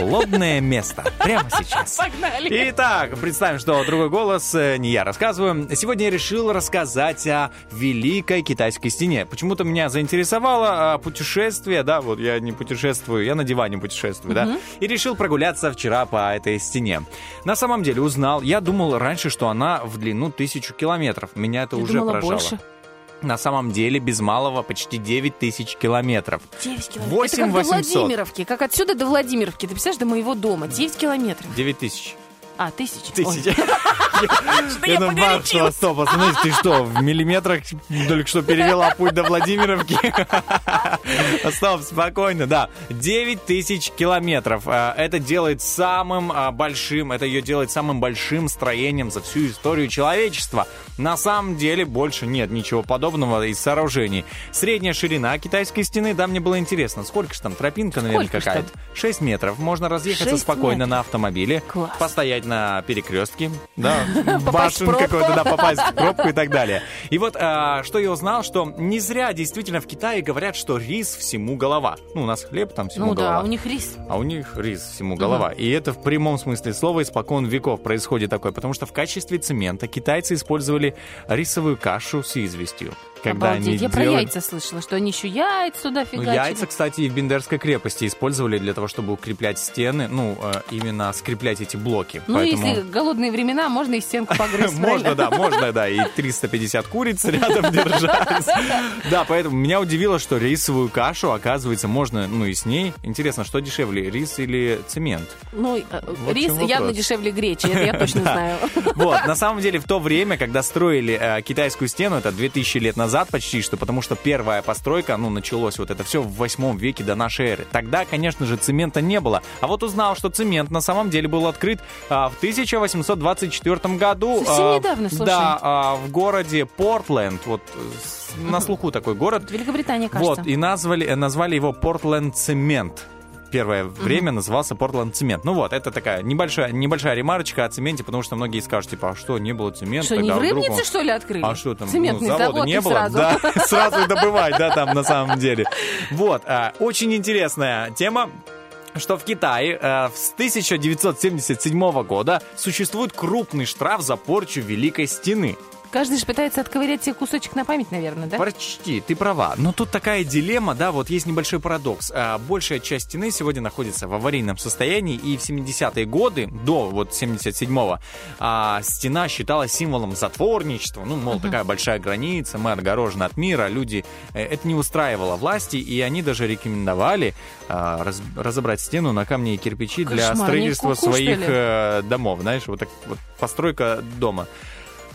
«Лобное место». Прямо сейчас. Погнали. Итак, представим, что другой голос не я рассказываю. Сегодня я решил рассказать о Великой китайской стене. Почему-то меня заинтересовало путешествие, да, вот я не путешествую, я на диване путешествую, да, и решил прогуляться вчера по этой стене. На самом деле узнал, я думал раньше, что она в длину 1000 километров. Меня это уже поражало. Больше. На самом деле, без малого, почти 9 тысяч километров. 9 километров. 8800. Это как до Владимировки, как отсюда до Владимировки. Ты представляешь, до моего дома. 9 километров. 9000. А, 1000. Я думаю, Маршал, стоп, посмотрите, ты что, в миллиметрах только что перевела путь до Владимировки? Стоп, спокойно, да. 9000 километров. Это делает самым большим, это ее делает самым большим строением за всю историю человечества. На самом деле больше нет ничего подобного из сооружений. Средняя ширина китайской стены, да, мне было интересно, сколько же там, тропинка, наверное, какая-то. 6 метров, можно разъехаться спокойно на автомобиле, постоять на перекрестке, да, башен какой-то, да, попасть в пробку и так далее. И вот, что я узнал, что не зря действительно в Китае говорят, что рис всему голова. Ну, у нас хлеб, там всему голова. Ну да, у них рис. А у них рис всему голова. И это в прямом смысле слова испокон веков происходит такое, потому что в качестве цемента китайцы использовали рисовую кашу с известью. Когда они делали... Я про яйца слышала, что они еще яйца туда фигачили. Ну, яйца, кстати, и в Бендерской крепости использовали для того, чтобы укреплять стены, ну, именно скреплять эти блоки. Ну, поэтому... если голодные времена, можно и стенку погрызть. Можно, да, и 350 куриц рядом держать. Да, поэтому меня удивило, что рисовую кашу, оказывается, можно, ну, и с ней. Интересно, что дешевле, рис или цемент? Ну, рис явно дешевле гречи, это я точно знаю. Вот, на самом деле, в то время, когда строили китайскую стену, это 2000 лет назад, почти что, потому что первая постройка, ну, началось вот это все в 8 веке до нашей эры. Тогда, конечно же, цемента не было. А вот узнал, что цемент на самом деле был открыт в 1824 году. Совсем недавно, слушай. Да, в городе Портленд, вот на слуху такой город. Великобритания, кажется. Вот, и назвали его Портленд-цемент. Первое время назывался Портленд Цемент. Ну вот, это такая небольшая ремарочка о цементе, потому что многие скажут, типа, а что, не было цемента? Что, не в Рыбнице, что ли, открыли? А что там, цементный завод не было? Сразу. Да, сразу и добывать, да, там на самом деле. Вот, очень интересная тема, что в Китае с 1977 года существует крупный штраф за порчу Великой Стены. Каждый же пытается отковырять себе кусочек на память, наверное, да? Почти, ты права. Но тут такая дилемма, да, вот есть небольшой парадокс. Большая часть стены сегодня находится в аварийном состоянии, и в 70-е годы, до вот 77-го, стена считалась символом затворничества. Ну, мол, такая большая граница, мы отгорожены от мира, люди... Это не устраивало власти, и они даже рекомендовали разобрать стену на камни и кирпичи. Кошмар, для строительства своих домов. Знаешь, вот так вот постройка дома.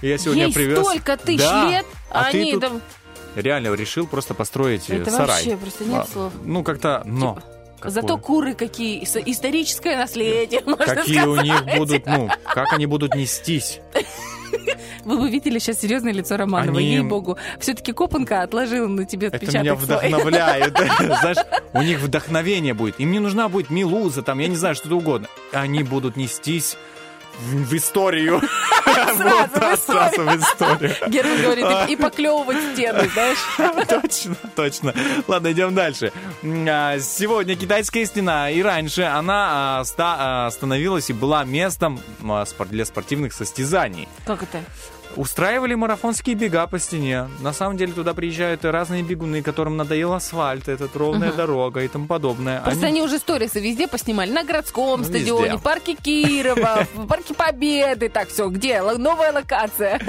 Я сегодня ей привез... столько тысяч, да, лет, а они... Ты тут реально решил просто построить это сарай. Это вообще просто нет слов. Ну, как-то... но. Типа... Зато куры какие, историческое наследие, можно сказать. Какие у них будут, ну, как они будут нестись. Вы бы видели сейчас серьезное лицо Романова, ей-богу. Все-таки Копанка отложила на тебе отпечаток. Это меня вдохновляет. Знаешь, у них вдохновение будет. Им не нужна будет мелуза, там, я не знаю, что-то угодно. Они будут нестись... в историю. Сразу в историю. Герман говорит, и поклевывать стены, знаешь. Точно. Ладно, идем дальше. Сегодня китайская стена, и раньше она становилась и была местом для спортивных состязаний. Как это? Устраивали марафонские бега по стене. На самом деле туда приезжают разные бегуны, которым надоел асфальт, этот ровная дорога и тому подобное. Просто они уже сторисы везде поснимали. На городском стадионе, парке Кирова, парке Победы. Так, все, где? Новая локация.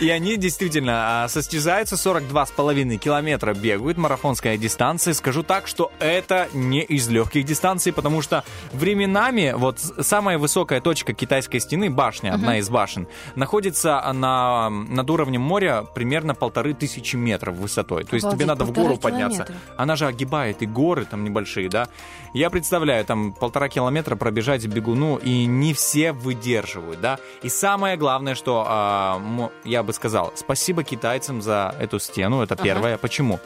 И они действительно состязаются. 42,5 километра бегают. Марафонская дистанция. Скажу так, что это не из легких дистанций, потому что временами вот самая высокая точка китайской стены, башня, одна из башен, находится над уровнем моря примерно 1500 метров высотой. То есть тебе надо в гору подняться. Она же огибает и горы там небольшие, да? Я представляю, там 1,5 километра пробежать бегуну, и не все выдерживают, да? И самое главное, что я бы сказал, спасибо китайцам за эту стену, это первое. Почему?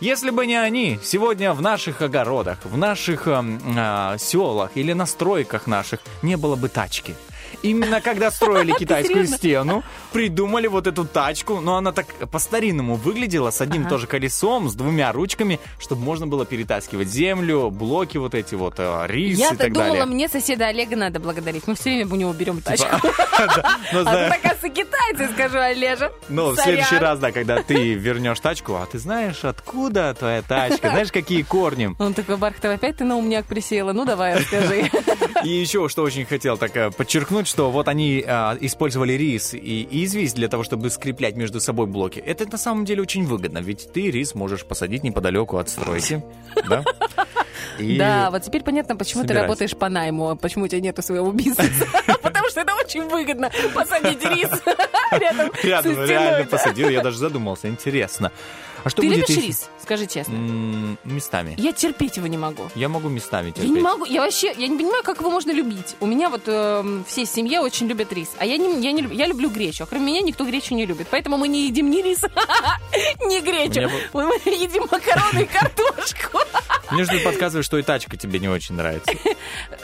Если бы не они, сегодня в наших огородах, в наших селах или на стройках наших не было бы тачки. Именно когда строили китайскую стену, придумали вот эту тачку, но она так по-старинному выглядела, с одним тоже колесом, с двумя ручками, чтобы можно было перетаскивать землю, блоки вот эти вот, рис и так далее. Я-то думала, мне соседа Олега надо благодарить, мы все время у него берем тачку. А ты, оказывается, китайцы, скажу, Олежа. Ну, в следующий раз, да, когда ты вернешь тачку, а ты знаешь, откуда твоя тачка, знаешь, какие корни? Он такой: Бархатова, опять ты на умняк присела, ну давай, расскажи. И еще, что очень хотел так подчеркнуть, что вот они использовали рис и известь для того, чтобы скреплять между собой блоки. Это на самом деле очень выгодно, ведь ты рис можешь посадить неподалеку от стройки. Да? Да, вот теперь понятно, почему ты работаешь по найму, почему у тебя нету своего бизнеса. Потому что это очень выгодно, посадить рис рядом со стеной. Реально посадил, я даже задумался, интересно. А что ты будет, любишь рис? Скажи честно. Местами. Я терпеть его не могу. Я могу местами терпеть. Я не могу. Я вообще, я не понимаю, как его можно любить. У меня вот все в семье очень любят рис. А я люблю гречу. А кроме меня никто гречу не любит. Поэтому мы не едим ни рис, ни гречу. Мы едим макароны и картошку. Мне же подсказывают, что и тачка тебе не очень нравится.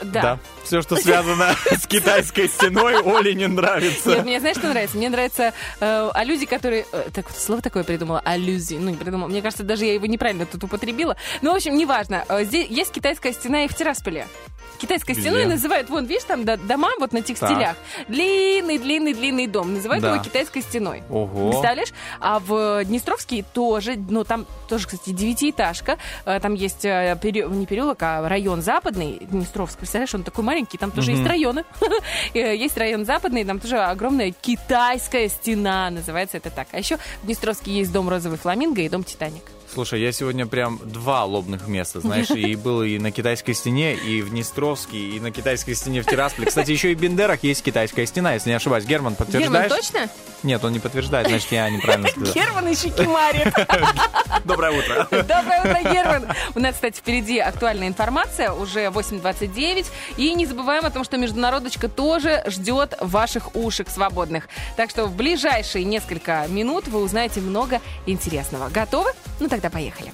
Да. Все, что связано с китайской стеной, Оле не нравится. Нет, мне знаешь, что нравится? Мне нравятся аллюзии, которые... Так, слово такое придумала. Аллюзии. Ну, не придумала. Мне кажется, даже я его неправильно тут употребила. Ну, в общем, неважно. Здесь есть китайская стена и в Тирасполе. Китайской стеной называют, вон, видишь, там дома вот на текстилях. Длинный-длинный-длинный дом. Называют его китайской стеной. Ого. Представляешь? А в Днестровске тоже, ну, там тоже, кстати, девятиэтажка. Там есть не переулок, а район Западный Днестровск. Представляешь, он такой маленький, там тоже есть районы. Есть район Западный, там тоже огромная китайская стена. Называется это так. А еще в Днестровске есть дом «Розовый фламинго» и дом «Титаник». Слушай, я сегодня прям два лобных места, знаешь, и был и на китайской стене, и в Днестровске, и на китайской стене в Тирасполе. Кстати, еще и в Бендерах есть китайская стена, если не ошибаюсь. Герман, подтверждаешь? Герман, точно? Нет, он не подтверждает, значит, я неправильно сказал. Герман еще кимарит. Доброе утро. Доброе утро, Герман. У нас, кстати, впереди актуальная информация, уже 8:29. И не забываем о том, что международочка тоже ждет ваших ушек свободных. Так что в ближайшие несколько минут вы узнаете много интересного. Готовы? Ну, тогда поехали.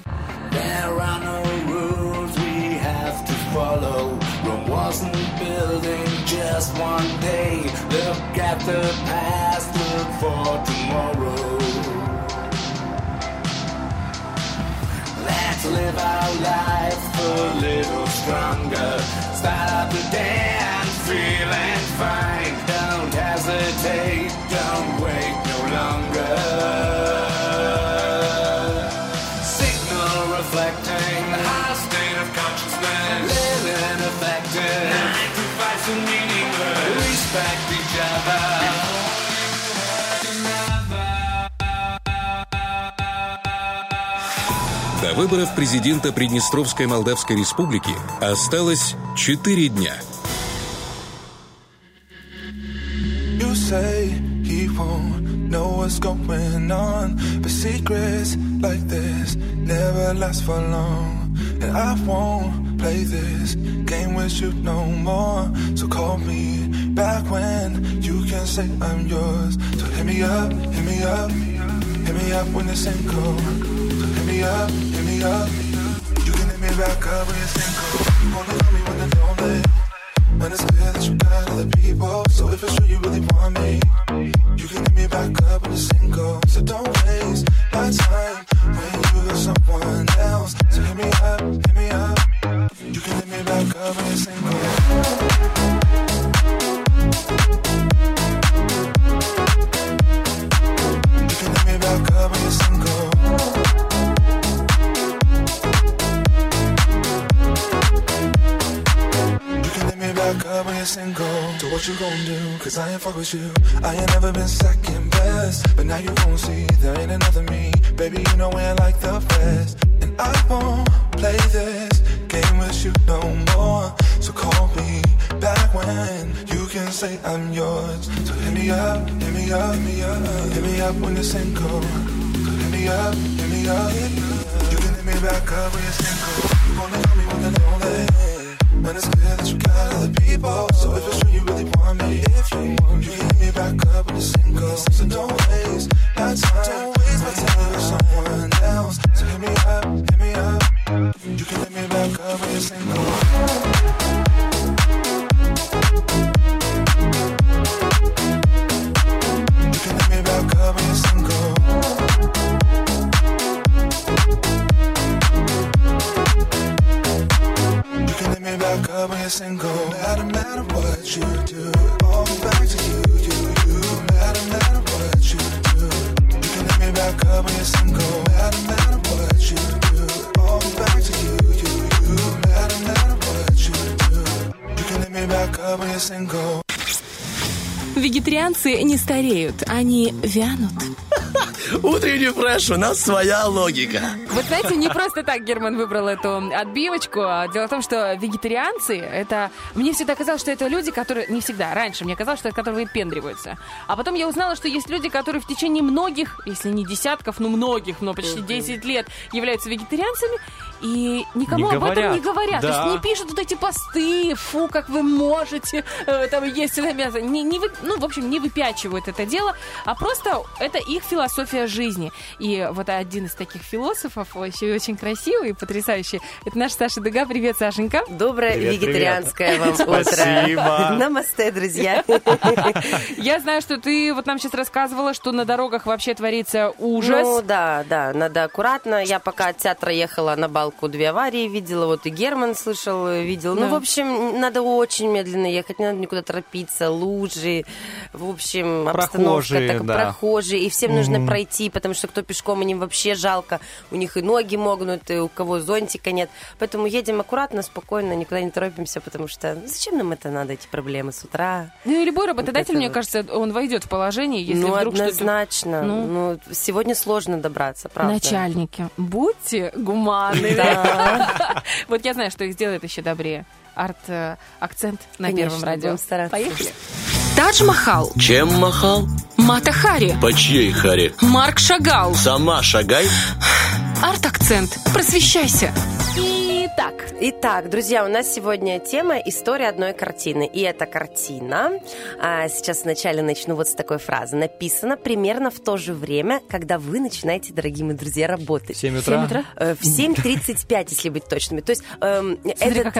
До выборов президента Приднестровской Молдавской Республики осталось 4 дня. Play this game with you no more. So call me back when you can say I'm yours. So hit me up, hit me up, hit me up when it's in cold. So hit me up, hit me up. You can hit me back up when it's in cold. You wanna call me when it's lonely, when it's clear that you got other people. So if it's true you really want me, you can hit me back up when it's in cold. So don't waste my time when you got someone else. So hit me up, hit me up. You can hit me back up and sing me up. highest and gold. So what you gon' do? Cause I ain't fuck with you. I ain't never been second best, but now you gon' see there ain't another me. Baby, you know I ain't like the best, and I won't play this game with you no more. So call me back when you can say I'm yours. So hit me up, hit me up, hit me up, hit me up when you're single. So hit me up, hit me up, hit me up. You can hit me back up when you're single. You wanna call me when you're lonely, when it's clear that you got other people. So if it's true you really want me, if you want, you can hit me back up when you're single. So don't waste my time, don't waste my time with someone else. So hit me up, hit me up. You can hit me back up when you're single. Вегетарианцы не стареют, они вянут. Утренний фреш, у нас своя логика. Вот знаете, не просто так Герман выбрал эту отбивочку. Дело в том, что вегетарианцы, это... Мне всегда казалось, что это люди, которые... Не всегда, раньше мне казалось, что это которые выпендриваются. А потом я узнала, что есть люди, которые в течение многих, если не десятков, но многих, но почти 10 лет являются вегетарианцами. И никому об этом не говорят. Да. То есть не пишут вот эти посты, фу, как вы можете там есть это мясо. Ну, в общем, не выпячивают это дело, а просто это их философия жизни. И вот один из таких философов, еще и очень красивый и потрясающий, это наш Саша Дега. Привет, Сашенька. Доброе вегетарианское вам утро. Спасибо. Намасте, друзья. Я знаю, что ты вот нам сейчас рассказывала, что на дорогах вообще творится ужас. Ну да, да, надо аккуратно. Я пока от театра ехала на балкон, две аварии видела, вот и Герман слышал, видел. Да. Ну, в общем, надо очень медленно ехать, не надо никуда торопиться, лужи, в общем, обстановка такая, да. Прохожие, и всем нужно пройти, потому что кто пешком, им вообще жалко, у них и ноги могнут, и у кого зонтика нет. Поэтому едем аккуратно, спокойно, никуда не торопимся, потому что зачем нам это надо, эти проблемы с утра? Ну, и любой работодатель, вот мне кажется, он войдет в положение, если ну, вдруг однозначно. Что-то... Ну, сегодня сложно добраться, правда. Начальники, будьте гуманны. Да. Вот я знаю, что их сделает еще добрее. Арт-акцент на конечно, Первом радио. Поехали. Тадж Махал. Чем махал? Мата Хари. По чьей Хари? Марк Шагал. Сама шагай. Арт-акцент. Просвещайся. Итак, друзья, у нас сегодня тема «История одной картины». И эта картина, сейчас вначале начну вот с такой фразы, написана примерно в то же время, когда вы начинаете, дорогие мои друзья, работать. В 7 утра? В 7:35, если быть точными. То есть этот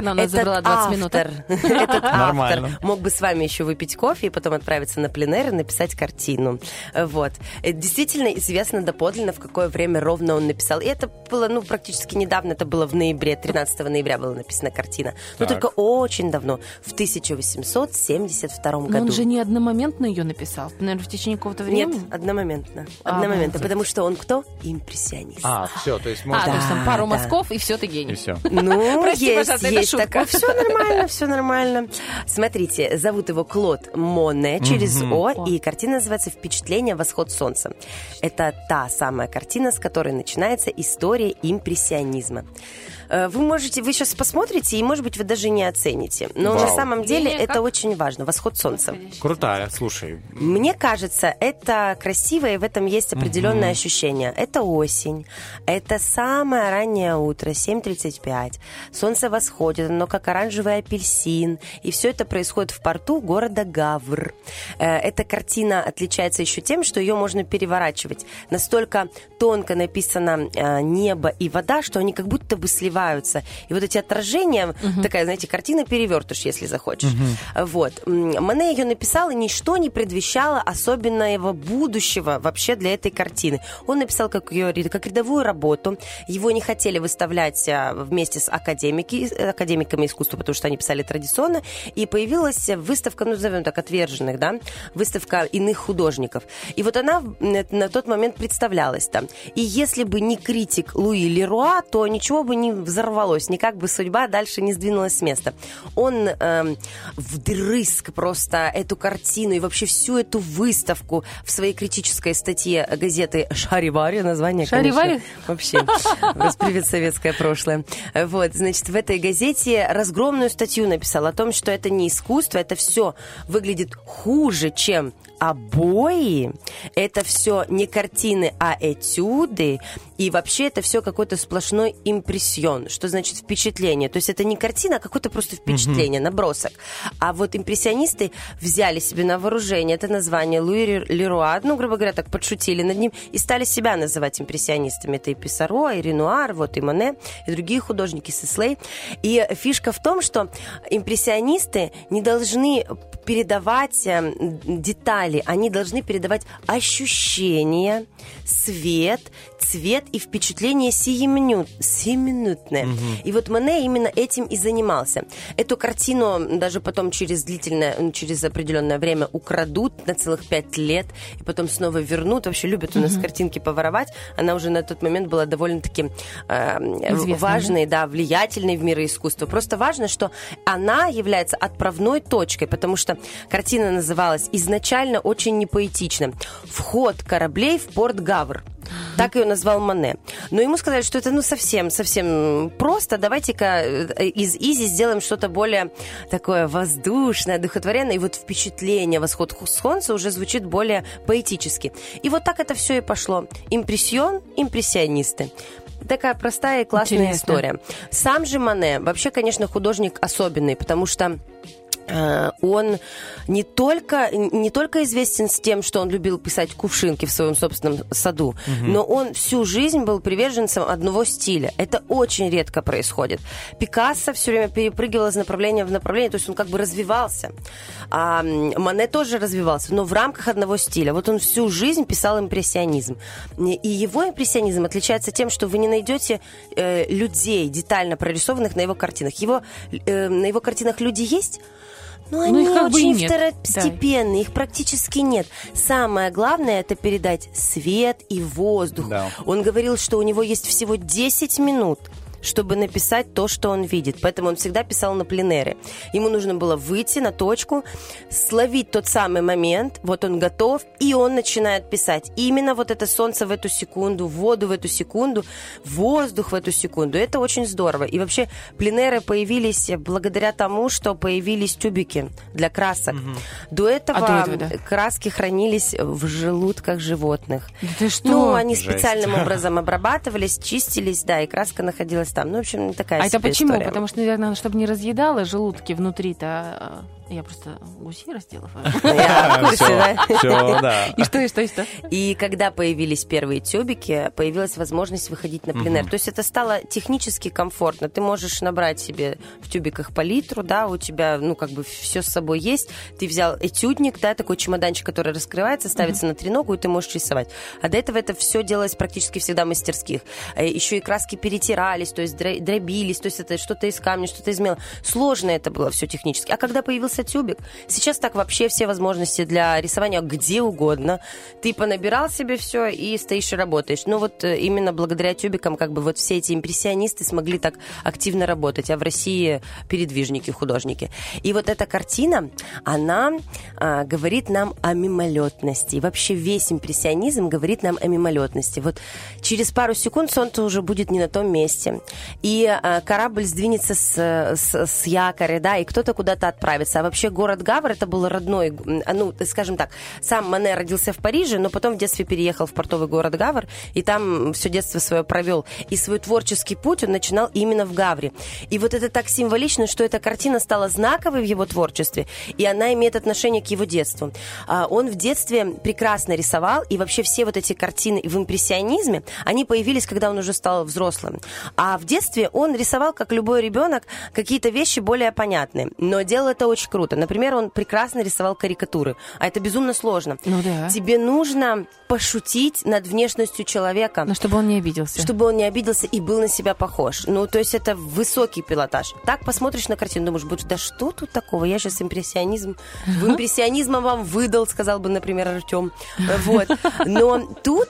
автор мог бы с вами еще выпить кофе и потом отправиться на пленэр и написать картину. Вот. Действительно известно доподлинно, в какое время ровно он написал. И это было, ну, практически недавно, это было в ноябре, 13 ноября была написана картина. Так. Но только очень давно, в 1872 году. Но он же не одномоментно ее написал, наверное, в течение какого-то времени? Нет, одномоментно. Одномоментно, потому что он кто? Импрессионист. Все, то есть можно... Да, то есть там пару мазков, и все, ты гений. И все. Ну, есть такое. Все нормально, все нормально. Смотрите, зовут его Клод Моне через О, и картина называется «Впечатление. Восход солнца». Это та самая картина, с которой начинается история импрессионизма. Вы сейчас посмотрите, и, может быть, вы даже не оцените. Но на самом деле это очень важно. Восход солнца. Крутая, слушай. Мне кажется, это красиво, и в этом есть определенное ощущение. Это осень, это самое раннее утро, 7:35. Солнце восходит, оно как оранжевый апельсин. И все это происходит в порту города Гавр. Эта картина отличается еще тем, что ее можно переворачивать. Настолько тонко написано небо и вода, что они как будто бы сливаются. И вот эти отражения, такая, знаете, картина перевертыш, если захочешь. Вот. Моне ее написал, и ничто не предвещало особенного будущего вообще для этой картины. Он написал как рядовую работу. Его не хотели выставлять вместе с академиками искусства, потому что они писали традиционно. И появилась выставка, ну, назовем так, отверженных, да, выставка иных художников. И вот она на тот момент представлялась там. И если бы не критик Луи Леруа, то ничего бы не взорвалось удалось. Никак бы судьба дальше не сдвинулась с места. Он вдрызг просто эту картину и вообще всю эту выставку в своей критической статье газеты «Шаривари», название, конечно, вообще, вас привет советское прошлое. Вот, значит, в этой газете разгромную статью написал о том, что это не искусство, это все выглядит хуже, чем обои, это все не картины, а этюды, и вообще это все какой-то сплошной импрессион, что значит впечатление. То есть это не картина, а какое-то просто впечатление, набросок. А вот импрессионисты взяли себе на вооружение это название Луи Леруа, ну, грубо говоря, так подшутили над ним, и стали себя называть импрессионистами. Это и Писаро, и Ренуар, вот и Моне, и другие художники, Сеслей. И фишка в том, что импрессионисты не должны передавать детали, они должны передавать ощущения, свет, цвет и впечатление сиюминутное. И вот Моне именно этим и занимался. Эту картину даже потом через определенное время украдут на целых 5 лет, и потом снова вернут. Вообще любят у нас картинки поворовать. Она уже на тот момент была довольно-таки важной, да, влиятельной в мире искусства. Просто важно, что она является отправной точкой, потому что картина называлась изначально очень непоэтично «Вход кораблей в порт Гавр». Так ее назвал Моне. Но ему сказали, что это совсем-совсем просто. Давайте-ка из изи сделаем что-то более такое воздушное, духотворенное. И вот впечатление «Восход солнца» уже звучит более поэтически. И вот так это все и пошло. Импрессион, импрессионисты. Такая простая и классная история. Сам же Моне вообще, конечно, художник особенный, потому что он не только известен с тем, что он любил писать кувшинки в своем собственном саду, но он всю жизнь был приверженцем одного стиля. Это очень редко происходит. Пикассо все время перепрыгивал из направления в направление, то есть он как бы развивался. А Моне тоже развивался, но в рамках одного стиля. Вот он всю жизнь писал импрессионизм. И его импрессионизм отличается тем, что вы не найдете людей, детально прорисованных на его картинах. На его картинах люди есть, но они очень второстепенные, их практически нет. Самое главное — это передать свет и воздух. Да. Он говорил, что у него есть всего 10 минут, чтобы написать то, что он видит. Поэтому он всегда писал на пленэры. Ему нужно было выйти на точку, словить тот самый момент, вот он готов, и он начинает писать. И именно вот это солнце в эту секунду, воду в эту секунду, воздух в эту секунду. Это очень здорово. И вообще пленэры появились благодаря тому, что появились тюбики для красок. До этого краски хранились в желудках животных. Да ты что? Ну, они специальным образом обрабатывались, чистились, да, и краска находилась там. Ну, в общем, такая себе история. А это почему? История. Потому что, наверное, чтобы не разъедало желудки внутри-то... Я просто гусей раздела. Все, да. И что? И когда появились первые тюбики, появилась возможность выходить на пленэр. То есть это стало технически комфортно. Ты можешь набрать себе в тюбиках по литру, да, у тебя, ну, как бы все с собой есть. Ты взял этюдник, да, такой чемоданчик, который раскрывается, ставится на треногу, и ты можешь рисовать. А до этого это все делалось практически всегда в мастерских. Еще и краски перетирались, то есть дробились, то есть это что-то из камня, что-то из мела. Сложно это было все технически. А когда появился тюбик. Сейчас так вообще все возможности для рисования где угодно. Ты понабирал себе все и стоишь и работаешь. Ну вот именно благодаря тюбикам как бы вот все эти импрессионисты смогли так активно работать, а в России передвижники, художники. И вот эта картина, она говорит нам о мимолетности. И вообще весь импрессионизм говорит нам о мимолетности. Вот через пару секунд солнце уже будет не на том месте. И корабль сдвинется с якоря, да, и кто-то куда-то отправится. А вообще город Гавр, это был родной, ну, скажем так, сам Моне родился в Париже, но потом в детстве переехал в портовый город Гавр, и там все детство свое провел. И свой творческий путь он начинал именно в Гавре. И вот это так символично, что эта картина стала знаковой в его творчестве, и она имеет отношение к его детству. Он в детстве прекрасно рисовал, и вообще все вот эти картины в импрессионизме, они появились, когда он уже стал взрослым. А в детстве он рисовал, как любой ребенок, какие-то вещи более понятные. Но делал это очень круто. круто. Например, он прекрасно рисовал карикатуры, а это безумно сложно. Ну да. Тебе нужно пошутить над внешностью человека. Но чтобы он не обиделся. Чтобы он не обиделся и был на себя похож. Ну, то есть это высокий пилотаж. Так посмотришь на картину, думаешь, да что тут такого? Я сейчас импрессионизм. В импрессионизма вам выдал, сказал бы, например, Артем. Вот. Но тут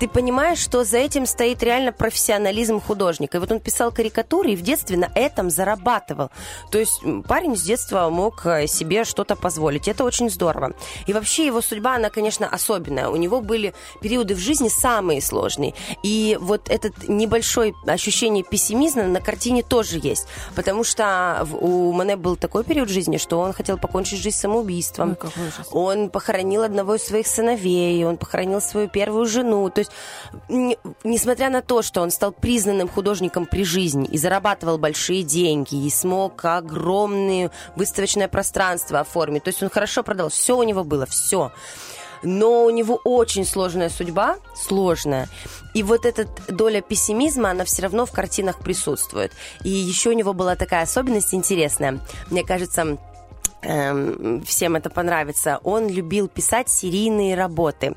ты понимаешь, что за этим стоит реально профессионализм художника. И вот он писал карикатуры и в детстве на этом зарабатывал. То есть парень с детства мог себе что-то позволить. Это очень здорово. И вообще его судьба, она, конечно, особенная. У него были периоды в жизни самые сложные. И вот это небольшое ощущение пессимизма на картине тоже есть. Потому что у Моне был такой период жизни, что он хотел покончить жизнь самоубийством. Ой, какой ужас. Он похоронил одного из своих сыновей, он похоронил свою первую жену. То есть, несмотря на то, что он стал признанным художником при жизни и зарабатывал большие деньги, и смог огромное выставочное пространство оформить, то есть он хорошо продал, все у него было, все. Но у него очень сложная судьба, сложная. И вот эта доля пессимизма, она все равно в картинах присутствует. И еще у него была такая особенность интересная. Мне кажется, всем это понравится. Он любил писать серийные работы.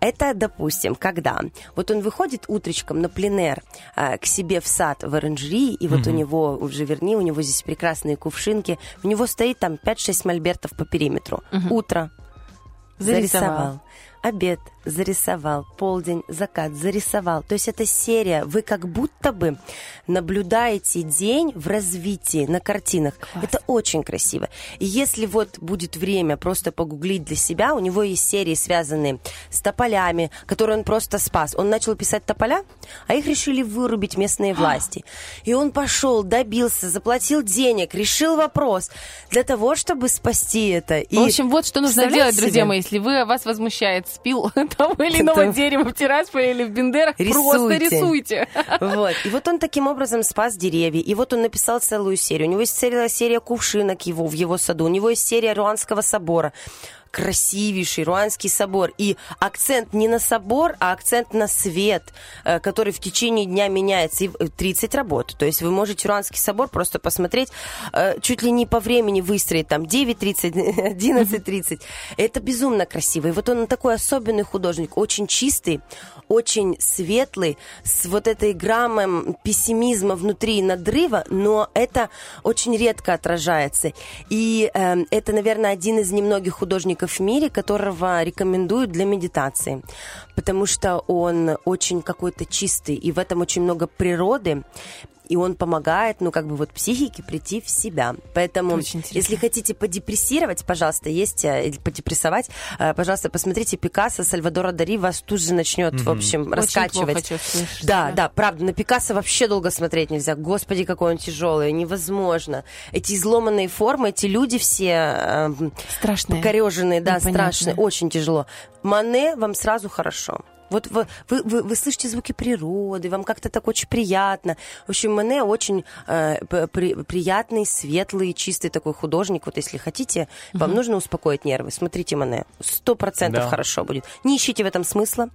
Это, допустим, когда вот он выходит утречком на пленэр к себе в сад в оранжерии, и вот у него уже верни, у него здесь прекрасные кувшинки, у него стоит там 5-6 мольбертов по периметру. Утро. Зарисовал. Обед зарисовал, полдень, закат зарисовал. То есть это серия. Вы как будто бы наблюдаете день в развитии на картинах. Класс. Это очень красиво. И если вот будет время просто погуглить для себя, у него есть серии, связанные с тополями, которые он просто спас. Он начал писать тополя, а их решили вырубить местные власти. И он пошел, добился, заплатил денег, решил вопрос для того, чтобы спасти это. И в общем, вот что нужно делать, друзья мои, если вас возмущает спил того или иного дерева в Тирасполе или в Бендерах, просто рисуйте. Вот. И вот он таким образом спас деревья. И вот он написал целую серию. У него есть целая серия кувшинок в его саду. У него есть серия Руанского собора. Красивейший Руанский собор. И акцент не на собор, а акцент на свет, который в течение дня меняется. И 30 работ. То есть вы можете Руанский собор просто посмотреть, чуть ли не по времени выстроить там 9:30, 11:30. Это безумно красиво. И вот он такой особенный художник, очень чистый, очень светлый, с вот этой граммом пессимизма внутри надрыва, но это очень редко отражается. И это, наверное, один из немногих художников в мире, которого рекомендуют для медитации, потому что он очень какой-то чистый, и в этом очень много природы, и он помогает, психике прийти в себя. Поэтому, если хотите подепрессировать, пожалуйста, или подепрессовать, пожалуйста, посмотрите Пикассо, Сальвадора Дали, вас тут же начнет, в общем, очень раскачивать. Да, правда, на Пикассо вообще долго смотреть нельзя. Господи, какой он тяжелый, невозможно. Эти изломанные формы, эти люди все страшные, покореженные, да, страшные, очень тяжело. Моне вам сразу хорошо. Вот вы слышите звуки природы, вам как-то так очень приятно. В общем, Моне очень приятный, светлый, чистый такой художник. Вот если хотите, вам нужно успокоить нервы. Смотрите Моне, 100% хорошо будет. Не ищите в этом смысла.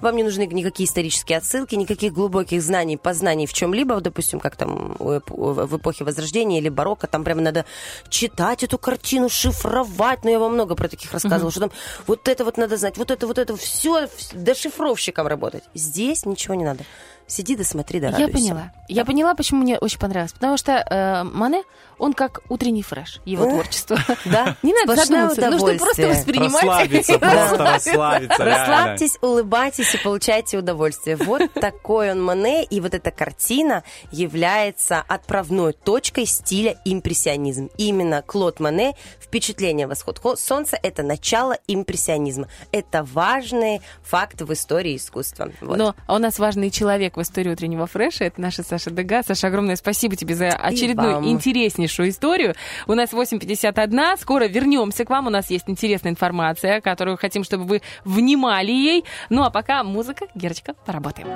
Вам не нужны никакие исторические отсылки, никаких глубоких знаний, познаний в чем-либо. Допустим, как там в эпохе Возрождения или барокко, там прямо надо читать эту картину, шифровать. Но я вам много про таких рассказывала, что там вот это вот надо знать, вот это, все дошифровать. Шифровщиком работать. Здесь ничего не надо. Сиди, да смотри, да радуйся. Я поняла, почему мне очень понравилось. Потому что Моне, он как утренний фреш, его творчество. Да? Не надо задуматься. Нужно просто воспринимать. Расслабиться. Расслабьтесь, улыбайтесь и получайте удовольствие. Вот такой он Моне. И вот эта картина является отправной точкой стиля импрессионизм. Именно Клод Моне, впечатление восход солнца, это начало импрессионизма. Это важный факт в истории искусства. Вот. Но у нас важный человек в истории утреннего фреша. Это наша Саша Дега. Саша, огромное спасибо тебе за очередную интереснейшую историю. У нас 8:51. Скоро вернемся к вам. У нас есть интересная информация, которую хотим, чтобы вы внимали ей. Ну а пока музыка. Герочка, поработаем.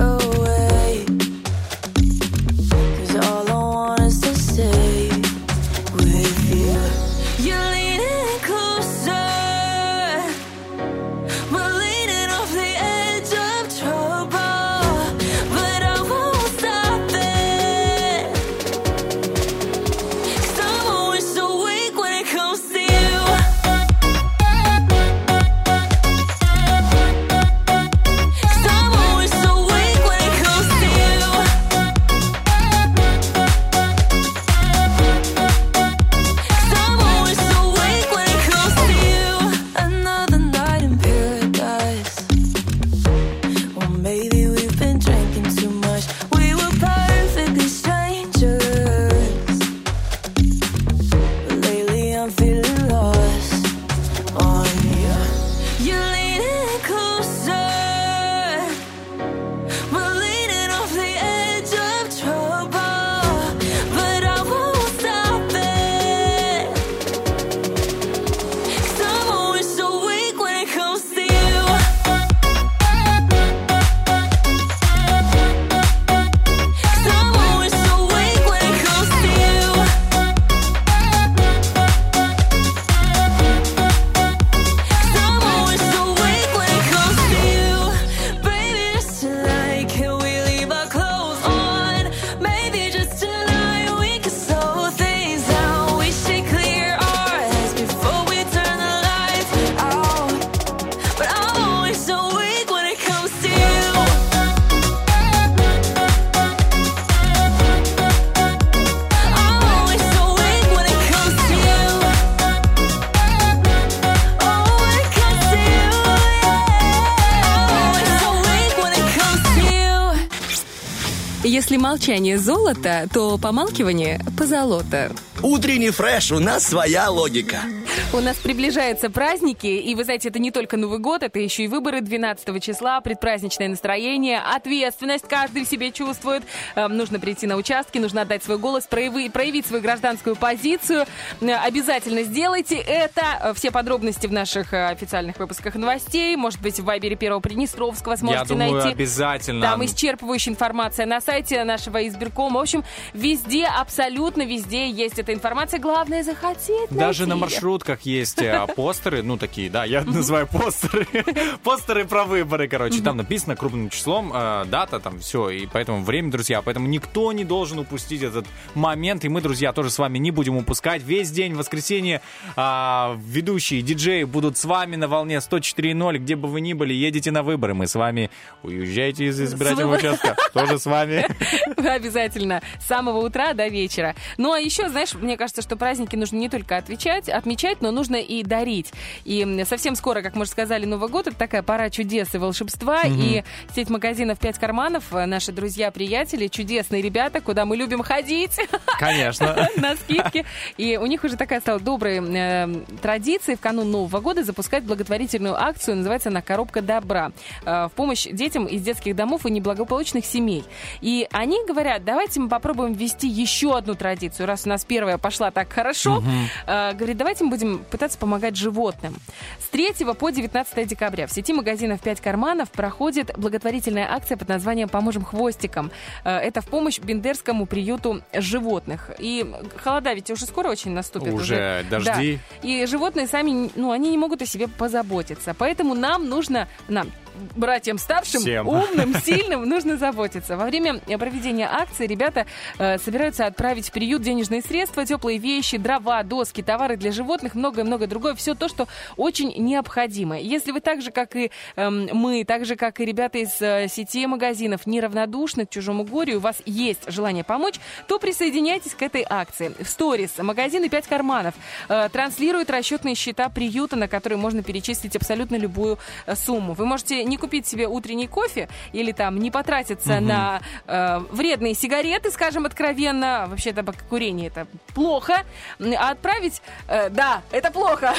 Away, 'cause all I want is to say Если молчание золото, то помалкивание позолото. Утренний фреш, у нас своя логика. У нас приближаются праздники, и, вы знаете, это не только Новый год, это еще и выборы 12 числа, предпраздничное настроение, ответственность каждый в себе чувствует. Нужно прийти на участки, нужно отдать свой голос, проявить свою гражданскую позицию. Обязательно сделайте это. Все подробности в наших официальных выпусках новостей. Может быть, в вайбере Первого Приднестровского сможете найти. Я думаю, обязательно. Там исчерпывающая информация на сайте нашего избиркома. В общем, везде, абсолютно везде есть эта информация. Главное, захотеть. Даже на маршрутках есть постеры, ну такие, да, я называю постеры. Постеры про выборы, короче. Там написано крупным числом, дата, там все. И поэтому время, друзья, поэтому никто не должен упустить этот момент. И мы, друзья, тоже с вами не будем упускать. Весь день в воскресенье ведущие, диджеи будут с вами на волне 104.0. Где бы вы ни были, едете на выборы. Мы с вами. Уезжайте из избирательного участка. Тоже с вами. Обязательно. С самого утра до вечера. Ну, а еще, знаешь, мне кажется, что праздники нужно не только отмечать, но нужно и дарить. И совсем скоро, как мы уже сказали, Новый год — это такая пора чудес и волшебства. И сеть магазинов «Пять карманов», наши друзья-приятели, чудесные ребята, куда мы любим ходить. Конечно. На скидки. И у них уже такая стала добрая традиция в канун Нового года запускать благотворительную акцию. Называется она «Коробка добра». В помощь детям из детских домов и неблагополучных семей. И они говорят, давайте мы попробуем ввести еще одну традицию. Раз у нас первая пошла так хорошо, говорит, давайте мы будем пытаться помогать животным. С 3 по 19 декабря в сети магазинов «Пять карманов» проходит благотворительная акция под названием «Поможем хвостикам». Это в помощь бендерскому приюту животных. И холода ведь уже скоро очень наступит. Уже дожди. Да. И животные сами, они не могут о себе позаботиться. Поэтому нам нужно... братьям старшим, всем умным, сильным нужно заботиться. Во время проведения акции ребята собираются отправить в приют денежные средства, теплые вещи, дрова, доски, товары для животных, многое-многое другое. Все то, что очень необходимо. Если вы так же, как и мы, так же, как и ребята из сети магазинов, неравнодушны к чужому горю, у вас есть желание помочь, то присоединяйтесь к этой акции. В сторис магазины «Пять карманов» транслируют расчетные счета приюта, на которые можно перечислить абсолютно любую сумму. Вы можете не купить себе утренний кофе или там не потратиться на вредные сигареты, скажем откровенно. Вообще табакокурение — это плохо. А отправить... да, это плохо.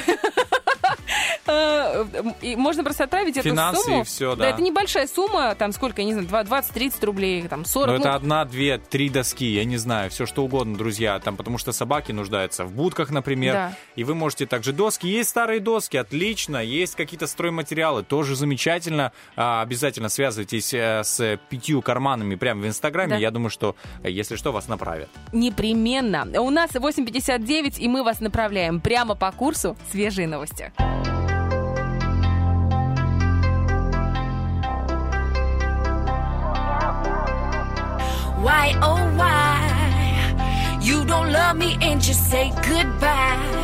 Можно просто отправить эту сумму. Финансы и все, да. Да, это небольшая сумма, там сколько, я не знаю, 20-30 рублей, там 40. Но это одна, две, три доски, я не знаю, все что угодно, друзья, там, потому что собаки нуждаются в будках, например. Да. И вы можете также доски. Есть старые доски, отлично. Есть какие-то стройматериалы, тоже замечательно. Обязательно связывайтесь с «Пятью карманами» прямо в Инстаграме. Да. Я думаю, что, если что, вас направят. Непременно. У нас 8:59, и мы вас направляем прямо по курсу «Свежие новости». Why, oh why, you don't love me and just say goodbye.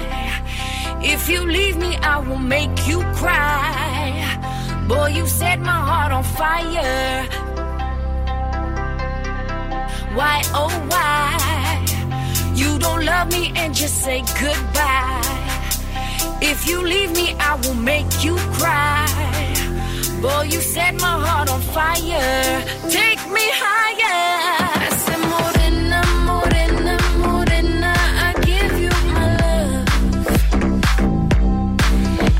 If you leave me, I will make you cry. Boy, you set my heart on fire. Why, oh why, you don't love me and just say goodbye. If you leave me, I will make you cry. Boy, you set my heart on fire. Take me higher. Se morena, morena, morena, I give you my love.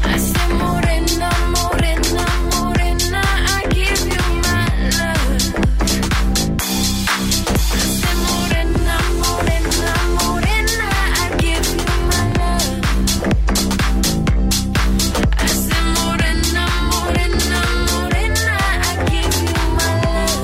I say morena, morena, morena, I give you my love. I say morena, morena, morena, I give you my love. I say morena, morena, morena, I give you my love.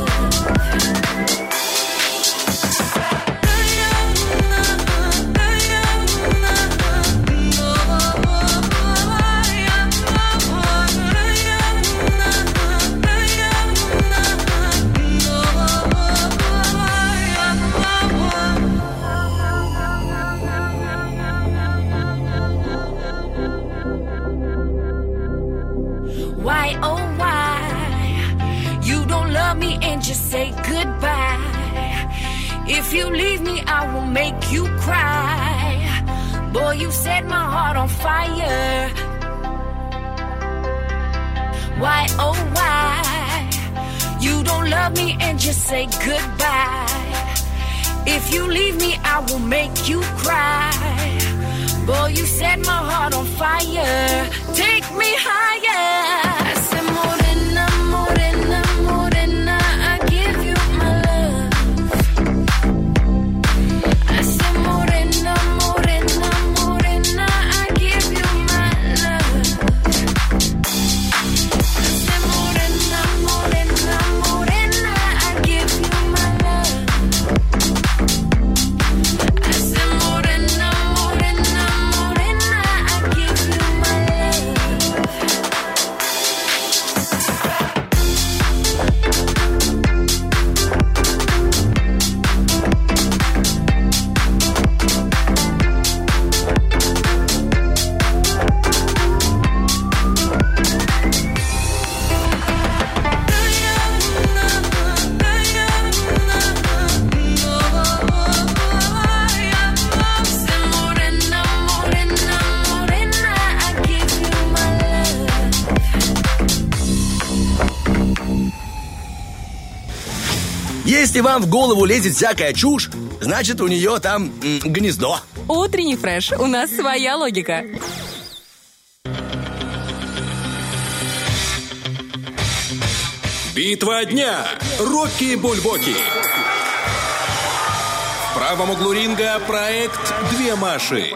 Why, oh why, you don't love me and just say goodbye. If you leave me, I will make you cry. Boy, you set my heart on fire. Why, oh why, you don't love love me and just say goodbye. If you leave me, I will make you cry. Boy, you set my heart on fire. Take me higher. I said, Morena, Morena, Morena, I give you my love. I said, Morena, Morena, Morena, I give you my love. I said, Morena, Morena, Morena, I give you my love. I said, Morena, Morena, Morena, I give you my love. Если вам в голову лезет всякая чушь, значит, у нее там гнездо. Утренний фреш. У нас своя логика. Битва дня. Рокки-бульбоки. В правом углу ринга проект «Две Маши».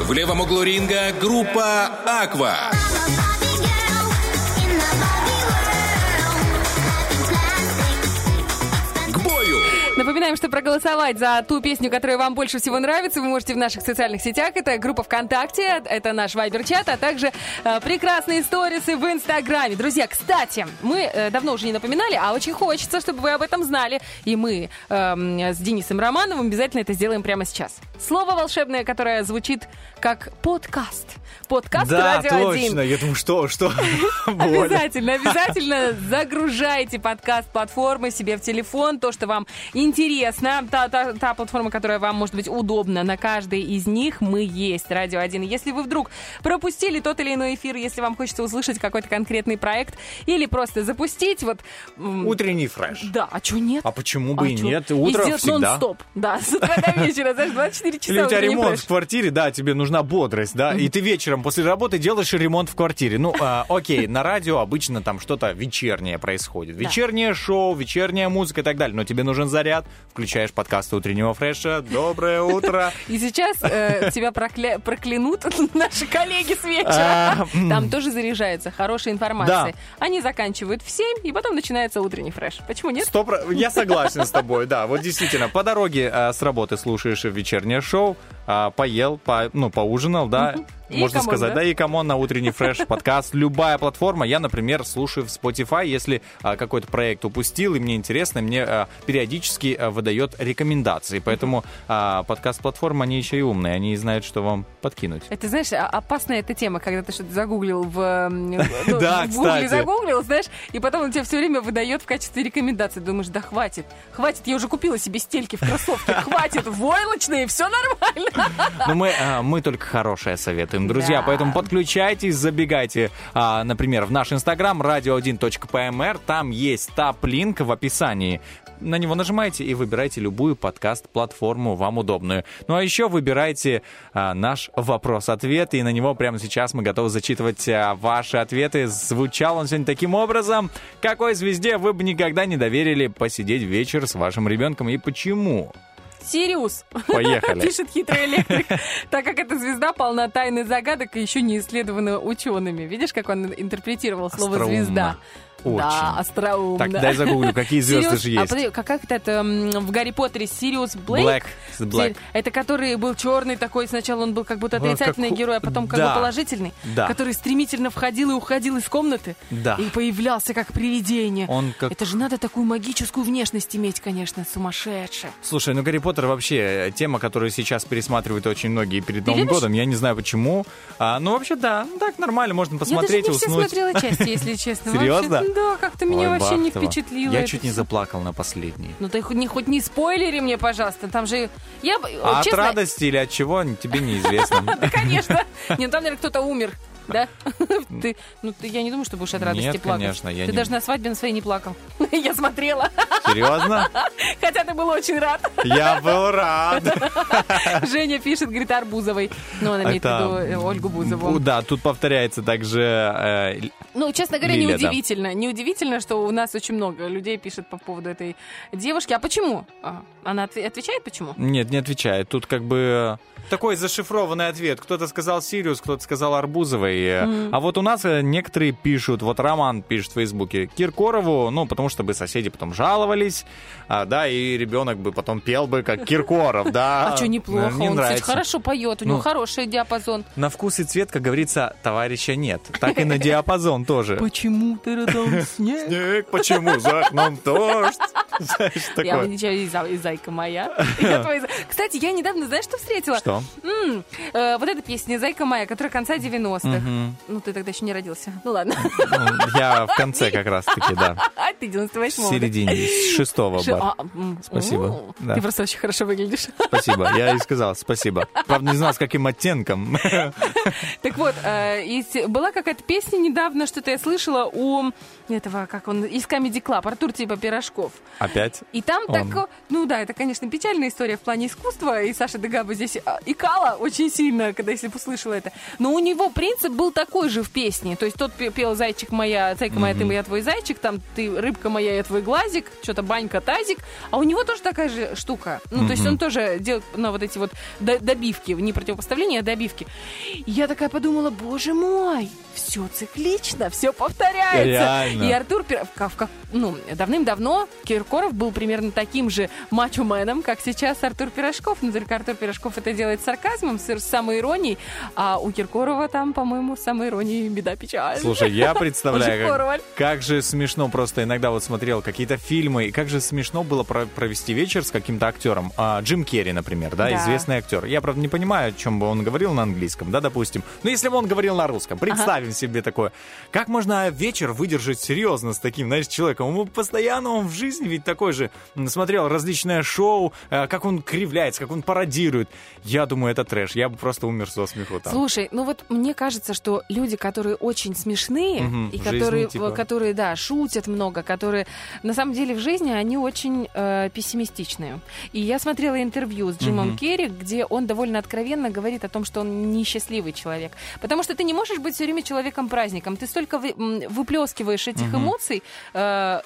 В левом углу ринга группа «Аква». Напоминаем, что проголосовать за ту песню, которая вам больше всего нравится, вы можете в наших социальных сетях. Это группа ВКонтакте, это наш Вайбер-чат, а также прекрасные сторисы в Инстаграме. Друзья, кстати, мы давно уже не напоминали, а очень хочется, чтобы вы об этом знали. И мы с Денисом Рабановым обязательно это сделаем прямо сейчас. Слово волшебное, которое звучит как подкаст. Подкаст да, «Радио 1». Да, точно. Я думаю, что? Обязательно загружайте подкаст-платформы себе в телефон, то, что вам интересно, та платформа, которая вам, может быть, удобна. На каждой из них мы есть. Радио 1. Если вы вдруг пропустили тот или иной эфир, если вам хочется услышать какой-то конкретный проект или просто запустить, вот... Утренний фреш. Да, а чё нет? А почему бы и нет? Утро всегда. И сделать нон-стоп. Да, с утра до вечера, знаешь, 24 часа. Или у тебя ремонт в квартире, да, тебе нужна бодрость, да, и ты вечером после работы делаешь ремонт в квартире. Ну, окей, на радио обычно там что-то вечернее происходит. Вечернее шоу, вечерняя музыка и так далее, но тебе нужен заряд. Включаешь подкаст «Утреннего фреша». Доброе утро. И сейчас тебя проклянут наши коллеги с вечера. Там тоже заряжается хорошей информацией. Они заканчивают в 7, и потом начинается «Утренний фреш». Почему нет? Я согласен с тобой, да. Вот действительно, по дороге с работы слушаешь вечернее шоу, поел, поужинал, да. Можно сказать, да, и камон на «Утренний фреш» подкаст. Любая платформа. Я, например, слушаю в Spotify. Если какой-то проект упустил, и мне интересно, мне периодически выдает рекомендации. Поэтому подкаст-платформы, они еще и умные. Они знают, что вам подкинуть. Это, знаешь, опасная эта тема, когда ты что-то загуглил в Гугле, загуглил, знаешь, и потом он тебе все время выдает в качестве рекомендаций. Думаешь, да хватит, я уже купила себе стельки в кроссовке, хватит, войлочные, все нормально. Но мы только хорошие советы. Друзья, да. Поэтому подключайтесь, забегайте, например, в наш Инстаграм radio1.pmr, там есть тап-линк в описании. На него нажимаете и выбирайте любую подкаст-платформу вам удобную. Ну а еще выбирайте наш вопрос-ответ, и на него прямо сейчас мы готовы зачитывать ваши ответы. Звучал он сегодня таким образом. Какой звезде вы бы никогда не доверили посидеть вечер с вашим ребенком и почему? Сириус. Поехали. Пишет хитрый электрик. Так как эта звезда полна тайны загадок и еще не исследована учеными. Видишь, как он интерпретировал слово «звезда»? Остроумно. Очень. Да, остроумно. Так, дай загуглю, какие звезды же есть. А как-то это в «Гарри Поттере» Сириус Блэк. Это который был черный такой, сначала он был как будто отрицательный герой, а потом как бы положительный. Да. Который стремительно входил и уходил из комнаты. Да. И появлялся как привидение. Это же надо такую магическую внешность иметь, конечно, сумасшедшая. Слушай, «Гарри Поттер» вообще тема, которую сейчас пересматривают очень многие перед Новым годом. Я не знаю почему. Вообще, да, так нормально, можно посмотреть и уснуть. Я даже не все смотрела части, если честно. Серьезно? Да, как-то меня вообще не впечатлило. Я чуть не заплакал на последней. Ну ты хоть не спойлери мне, пожалуйста. Там же... От радости или от чего, тебе неизвестно. Да, конечно. Нет, там, наверное, кто-то умер. Да? Я не думаю, что будешь от радости плакать. Нет, конечно, я не... Ты даже на свадьбе на своей не плакал. Я смотрела. Серьезно? Хотя ты был очень рад. Я был рад. Женя пишет, говорит, Арбузовой. Ну, она имеет в виду Ольгу Бузову. Да, тут повторяется также... Ну, честно говоря, неудивительно. Неудивительно, что у нас очень много людей пишет по поводу этой девушки. А почему? Она отвечает почему? Нет, не отвечает. Тут как бы... Такой зашифрованный ответ. Кто-то сказал Сириус, кто-то сказал Арбузовой. А вот у нас некоторые пишут, вот Роман пишет в Фейсбуке, Киркорову, ну, потому что бы соседи потом жаловались, да, и ребенок бы потом пел бы, как Киркоров, да. А что, неплохо, он, кстати, хорошо поет, у него хороший диапазон. На вкус и цвет, как говорится, товарища нет, так и на диапазон тоже. Почему ты родом снег? Снег, почему за окном дождь? Я выничаю, и зайка моя. Кстати, я недавно, знаешь, что встретила? Что? Вот эта песня «Зайка моя», которая конца 90-х. Ну, ты тогда еще не родился. Ну, ладно. Я в конце как раз-таки, да. А ты 98-го. В середине, с 6-го. Спасибо. Ты просто очень хорошо выглядишь. Спасибо. Я и сказал спасибо. Правда, не знал, с каким оттенком. Так вот, была какая-то песня недавно, что-то я слышала у этого, как он, из Comedy Club, Артур типа Пирожков. Опять? И там такое... Ну да, это, конечно, печальная история в плане искусства, и Саша Дега бы здесь икала очень сильно, когда если бы услышала это. Но у него принцип был такой же в песне. То есть тот пел «Зайчик моя, зайка моя, ты, я твой зайчик», там «Ты рыбка моя, я твой глазик», что-то «Банька, тазик». А у него тоже такая же штука. Ну, то есть он тоже делает на вот эти вот добивки, не противопоставления, а добивки. И я такая подумала, боже мой, все циклично, все повторяется. Реально. И Артур давным-давно Киркоров был примерно таким же мачо-меном, как сейчас Артур Пирожков. Но только Артур Пирожков это делает с сарказмом, с самоиронией, а у Киркорова там, по-моему, с самоиронией беда печаль. Слушай, я представляю, как же смешно просто иногда вот смотрел какие-то фильмы, и как же смешно было провести вечер с каким-то актером. Джим Керри, например, да, известный актер. Я, правда, не понимаю, о чем бы он говорил на английском, да, допустим. Но если бы он говорил на русском, представим себе такое. Как можно вечер выдержать серьезно с таким, знаешь, человеком? Он постоянно, он в жизни ведь такой же, смотрел различное шоу, как он кривляется, как он пародирует. Я думаю, это трэш. Я бы просто умер со смеху там. Слушай, ну вот мне кажется, что люди, которые очень смешные, и которые, да, шутят много, которые, на самом деле, в жизни они очень пессимистичные. И я смотрела интервью с Джимом Керри, где он довольно откровенно говорит о том, что он несчастливый человек. Потому что ты не можешь быть все время человеком-праздником. Ты столько выплескиваешь этих эмоций на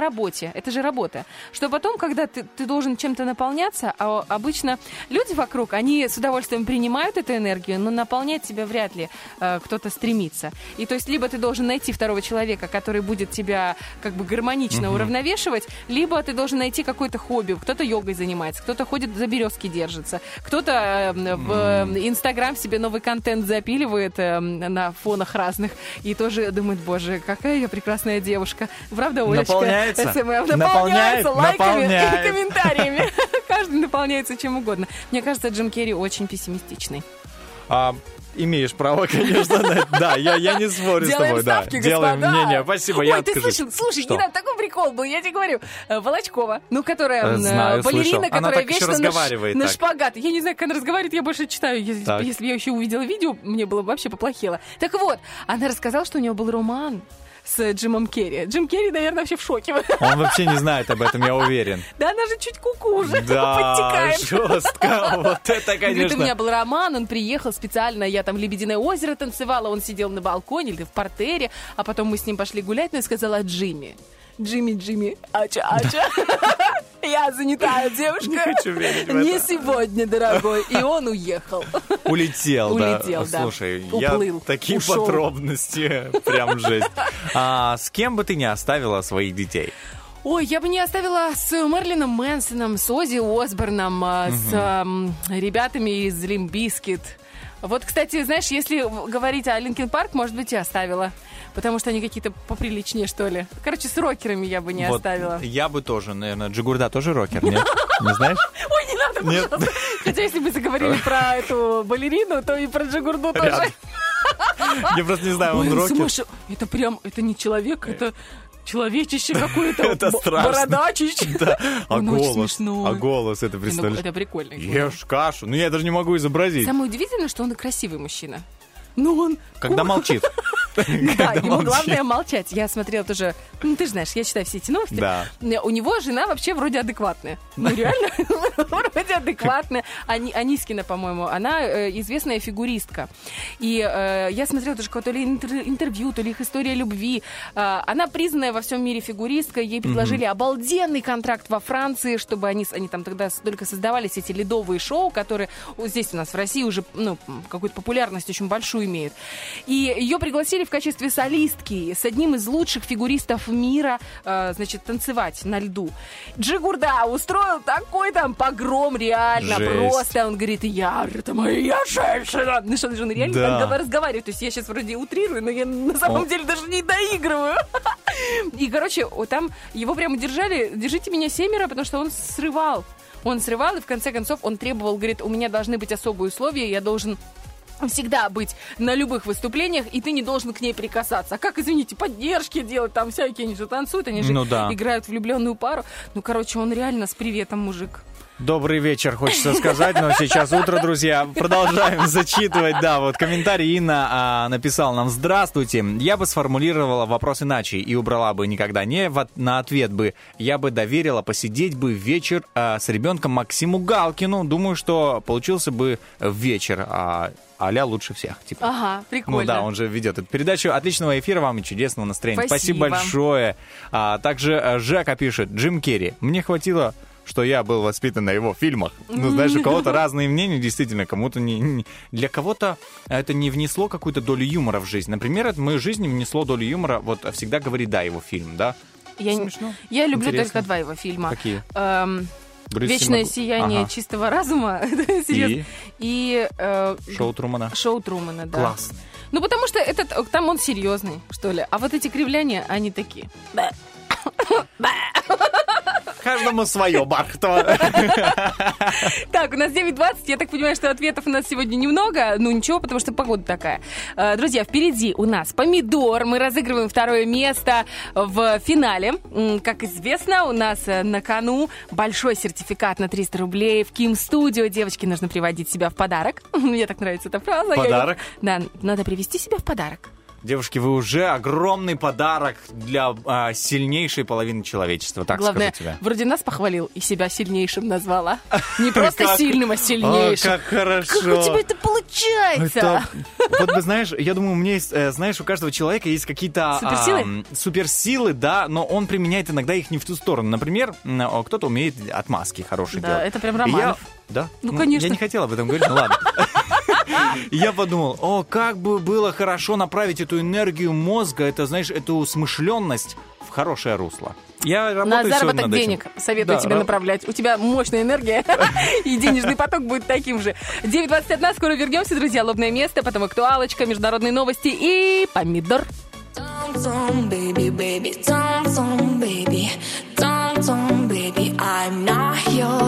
работе. Это же работа. Что потом, когда ты должен чем-то наполняться, а обычно люди вокруг, они с удовольствием принимают эту энергию, но наполнять тебя вряд ли кто-то стремится. И то есть либо ты должен найти второго человека, который будет тебя как бы гармонично уравновешивать, либо ты должен найти какое-то хобби. Кто-то йогой занимается, кто-то ходит за березки держится, кто-то в Инстаграм себе новый контент запиливает на фонах разных и тоже думает, боже, какая я прекрасная девушка. Правда, Олечка? Наполняется. Наполняется лайками и комментариями. Каждый наполняется чем угодно. Мне кажется, Джим Керри очень пессимистичный. Имеешь право, конечно. Да, я не спорю с тобой. Делаем мнение. Спасибо, я откажусь. Слушай, такой прикол был, я тебе говорю. Волочкова, ну, которая балерина, которая вечно на шпагат. Я не знаю, как она разговаривает, я больше читаю. Если я еще увидела видео, мне было вообще поплохело. Так вот, она рассказала, что у нее был роман с Джимом Керри. Джим Керри, наверное, вообще в шоке. Он вообще не знает об этом, я уверен. Да, она же чуть куку уже подтекает. Жестко. Вот это, конечно. Говорит, у меня был роман, он приехал специально, я там «Лебединое озеро» танцевала, он сидел на балконе или в партере, а потом мы с ним пошли гулять, но я сказала: Джимми, ача-ача, я занятая девушка. Не хочу верить в это. Не сегодня, дорогой. И он уехал. Улетел, да. Слушай, уплыл, я такие ушел. Подробности, прям жесть. С кем бы ты не оставила своих детей? Ой, я бы не оставила с Мерлином Мэнсоном, с Оззи Осборном, с ребятами из Limp Bizkit. Вот, кстати, знаешь, если говорить о Линкин Парк, может быть, и оставила. Потому что они какие-то поприличнее, что ли. Короче, с рокерами я бы не оставила. Я бы тоже, наверное. Джигурда тоже рокер, нет? Не знаешь? Ой, не надо, пожалуйста. Хотя если бы заговорили про эту балерину, то и про Джигурду тоже. Я просто не знаю, он рокер. Это прям, это не человек, это... Человечище какое-то, это бородачище. Да. А голос, это представляешь? Это прикольно. Ешь кашу. Ну, я даже не могу изобразить. Самое удивительное, что он и красивый мужчина. но он... Когда молчит. Да, ему главное молчать. Я смотрела тоже, ну ты же знаешь, я читаю все эти новости. У него жена вообще вроде адекватная. Ну реально, вроде адекватная. Анискина, по-моему, она известная фигуристка. И я смотрела тоже какое-то ли интервью, то ли их история любви. Она признанная во всем мире фигуристка. Ей предложили обалденный контракт во Франции, чтобы они там тогда только создавались эти ледовые шоу, которые здесь у нас в России уже какую-то популярность очень большую имеют. И ее пригласили в качестве солистки с одним из лучших фигуристов мира, значит, танцевать на льду. Джигурда устроил такой там погром, реально. Жесть. Просто. Он говорит, это моя женщина. Ну что, он реально так разговаривает. То есть я сейчас вроде утрирую, но я на самом деле даже не доигрываю. И, короче, там его прямо держали, держите меня семеро, потому что он срывал. Он срывал, и в конце концов он требовал, говорит, у меня должны быть особые условия, я должен... всегда быть на любых выступлениях, и ты не должен к ней прикасаться. А как, извините, поддержки делать, там всякие, они же танцуют, они же играют влюбленную пару. Ну, короче, он реально с приветом, мужик. Добрый вечер, хочется сказать, но сейчас утро, друзья. Продолжаем зачитывать. Да, вот комментарий Инна написал нам: «Здравствуйте, я бы сформулировала вопрос иначе и убрала бы никогда не на ответ бы. Я бы доверила посидеть бы вечер с ребенком Максиму Галкину. Думаю, что получился бы вечер а-ля лучше всех». Типа. Ага, прикольно. Ну да, он же ведет эту передачу. Отличного эфира вам и чудесного настроения. Спасибо большое. Также Жека пишет: «Джим Керри, мне хватило... что я был воспитан на его фильмах». Ну, знаешь, у кого-то разные мнения, действительно, кому-то не... Для кого-то это не внесло какую-то долю юмора в жизнь. Например, в мою жизнь внесло долю юмора, вот «Всегда говори да» его фильм, да? Смешно. Я люблю только два его фильма. Какие? «Вечное сияние чистого разума». И «Шоу Трумана». «Шоу Трумана», да. Классно. Ну, потому что там он серьезный, что ли. А вот эти кривляния, они такие... Каждому свое, Бархатова. Так, у нас 9:20. Я так понимаю, что ответов у нас сегодня немного. Ну, ничего, потому что погода такая. Друзья, впереди у нас «Помидор». Мы разыгрываем второе место в финале. Как известно, у нас на кону большой сертификат на 300 рублей в Kim Studio. Девочки, нужно приводить себя в подарок. Мне так нравится эта фраза. Подарок? Да, надо привести себя в подарок. Девушки, вы уже огромный подарок для сильнейшей половины человечества, так скажу тебе. Главное, вроде нас похвалил и себя сильнейшим назвала. Не просто сильным, а сильнейшим. Как хорошо. Как у тебя это получается? Вот вы знаешь, я думаю, у каждого человека есть какие-то... Суперсилы? Суперсилы, да, но он применяет иногда их не в ту сторону. Например, кто-то умеет отмазки хорошие делать. Да, это прям Романов. Да? Ну, конечно. Я не хотел об этом говорить, но ладно. Я подумал, как бы было хорошо направить эту энергию мозга, эту смышленность в хорошее русло. Я работаю на заработок денег советую тебе направлять. У тебя мощная энергия, и денежный поток будет таким же. 9:21, скоро вернемся, друзья. Лобное место, потом актуалочка, международные новости и «Помидор». Baby, don't, baby, I'm not your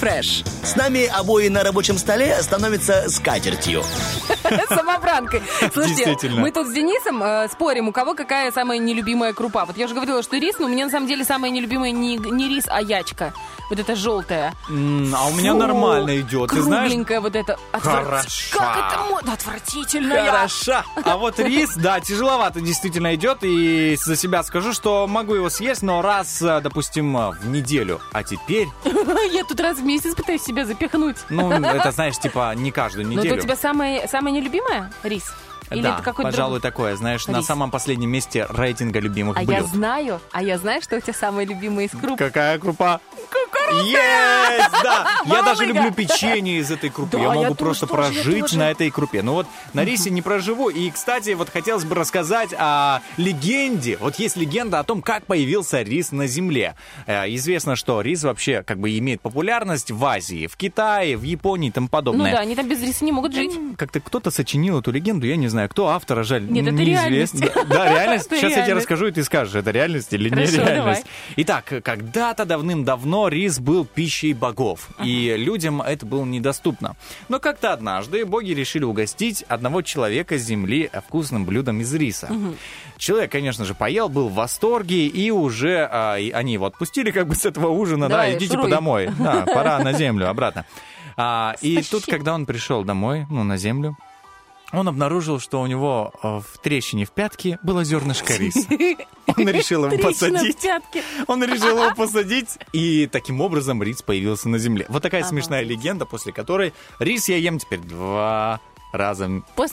фреш. С нами обои на рабочем столе становятся скатертью. Самобранкой. Слушайте, мы тут с Денисом спорим, у кого какая самая нелюбимая крупа. Вот я уже говорила, что рис, но у меня на самом деле самая нелюбимая не рис, а ячка. Вот это желтая. А у меня нормально идет. Кругленькая вот это. Хороша. Как это модно? Отвратительная. Хороша. А вот рис, да, тяжеловато действительно идет. И за себя скажу, что могу его съесть, но раз, допустим, в неделю. А теперь... Я тут раз в месяц пытаюсь себя запихнуть. Ну, это, знаешь, типа не каждую неделю. Но у тебя самая нелюбимая рис? Или да, пожалуй, такое, знаешь, рис. На самом последнем месте рейтинга любимых блюд. А я знаю, что у тебя самые любимые из круп. Какая крупа? Кукурузная! Есть, да! Я даже люблю печенье из этой крупы. Я могу просто прожить на этой крупе. Ну вот на рисе не проживу. И, кстати, вот хотелось бы рассказать о легенде. Вот есть легенда о том, как появился рис на земле. Известно, что рис вообще как бы имеет популярность в Азии, в Китае, в Японии и тому подобное. Ну да, они там без риса не могут жить. Как-то кто-то сочинил эту легенду, я не знаю. Кто автора, жаль, нет, неизвестно. Да, реальность. Сейчас я тебе расскажу, и ты скажешь, это реальность или нереальность. Итак, когда-то давным-давно рис был пищей богов, и людям это было недоступно. Но как-то однажды боги решили угостить одного человека с земли вкусным блюдом из риса. Человек, конечно же, поел, был в восторге, и уже они его отпустили как бы с этого ужина. Да, идите домой, пора на землю, обратно. И тут, когда он пришел домой, на землю, он обнаружил, что у него в трещине в пятке было зернышко риса. Он решил его посадить, и таким образом рис появился на земле. Вот такая смешная легенда, после которой рис я ем теперь один раз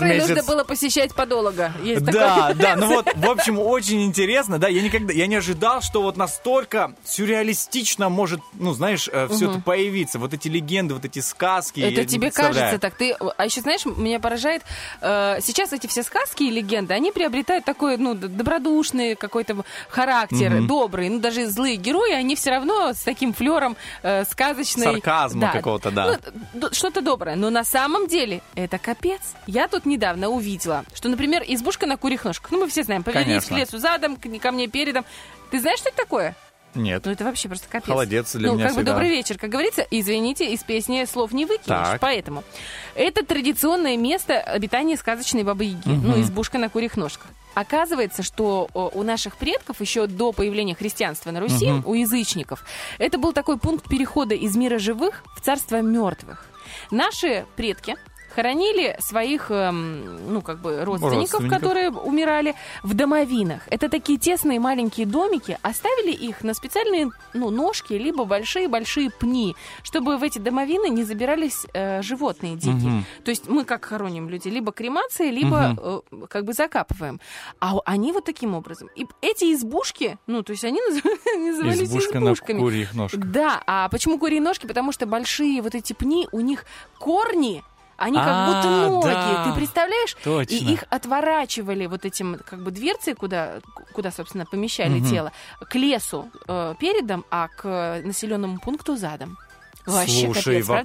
в месяц. Нужно было посещать подолога. В общем, очень интересно, да, я не ожидал, что вот настолько сюрреалистично может, все это появиться, вот эти легенды, вот эти сказки. Это тебе кажется так, а еще, знаешь, меня поражает, сейчас эти все сказки и легенды, они приобретают такой, добродушный какой-то характер, добрый, даже злые герои, они все равно с таким флером сказочной... Сарказма какого-то, да. Что-то доброе, но на самом деле... Это капец. Я тут недавно увидела, что, например, избушка на курьих ножках. Мы все знаем, повернись к лесу задом, ко мне передом. Ты знаешь, что это такое? Нет. Это вообще просто капец. Холодец для меня всегда. Добрый вечер, как говорится, извините, из песни слов не выкинешь. Так. Поэтому это традиционное место обитания сказочной бабы-яги. Избушка на курьих ножках. Оказывается, что у наших предков еще до появления христианства на Руси, у язычников, это был такой пункт перехода из мира живых в царство мертвых. Наши предки хоронили своих, родственников, которые умирали в домовинах. Это такие тесные маленькие домики. Оставили их на специальные, ножки, либо большие-большие пни, чтобы в эти домовины не забирались животные дикие. То есть мы как хороним людей? Либо кремацией, либо закапываем. А они вот таким образом. И эти избушки, они назывались избушками. Избушка на курьих ножках. Да, а почему курьи ножки? Потому что большие вот эти пни, у них корни, они как будто ноги, да, ты представляешь? Точно. И их отворачивали вот этим дверцей, куда собственно, помещали тело, к лесу передом, а к населенному пункту задом. Вообще не знал.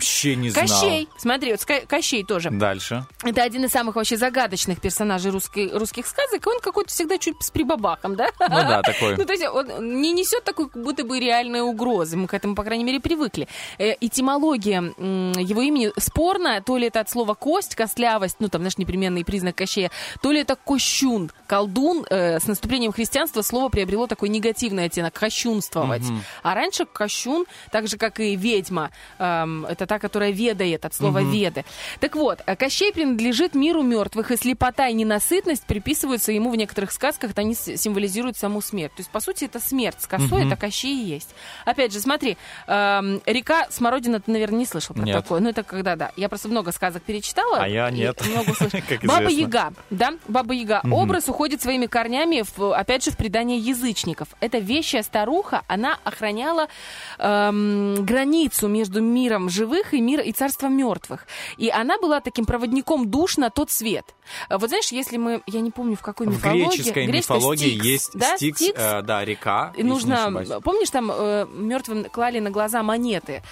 Кощей, смотри, вот Кощей тоже. Дальше. Это один из самых вообще загадочных персонажей русских сказок, и он какой-то всегда чуть с прибабахом, да? Ну да, такой. То есть он не несет такой, как будто бы реальной угрозы, мы к этому, по крайней мере, привыкли. Этимология его имени спорная, то ли это от слова кость, костлявость, наш непременный признак Кощея, то ли это кощун, колдун. С наступлением христианства слово приобрело такой негативный оттенок, кощунствовать. А раньше кощун, так же, как и ведьма, это та, которая ведает, от слова веды. Так вот, Кощей принадлежит миру мертвых, и слепота и ненасытность приписываются ему в некоторых сказках, они символизируют саму смерть. То есть, по сути, это смерть с косой, это Кощей и есть. Опять же, смотри, река Смородина, ты, наверное, не слышал про такое. Это когда, да. Я просто много сказок перечитала. А я нет. Много слышала. Баба-Яга, да? Баба-Яга. Образ уходит своими корнями, опять же, в предание язычников. Эта вещая старуха, она охраняла границу между миром живых и царством мертвых. И она была таким проводником душ на тот свет. Вот знаешь, если мы... Я не помню, в какой мифологии... В греческой мифологии Стикс, есть Стикс, река. И нужно... Помнишь, там мертвым клали на глаза монеты,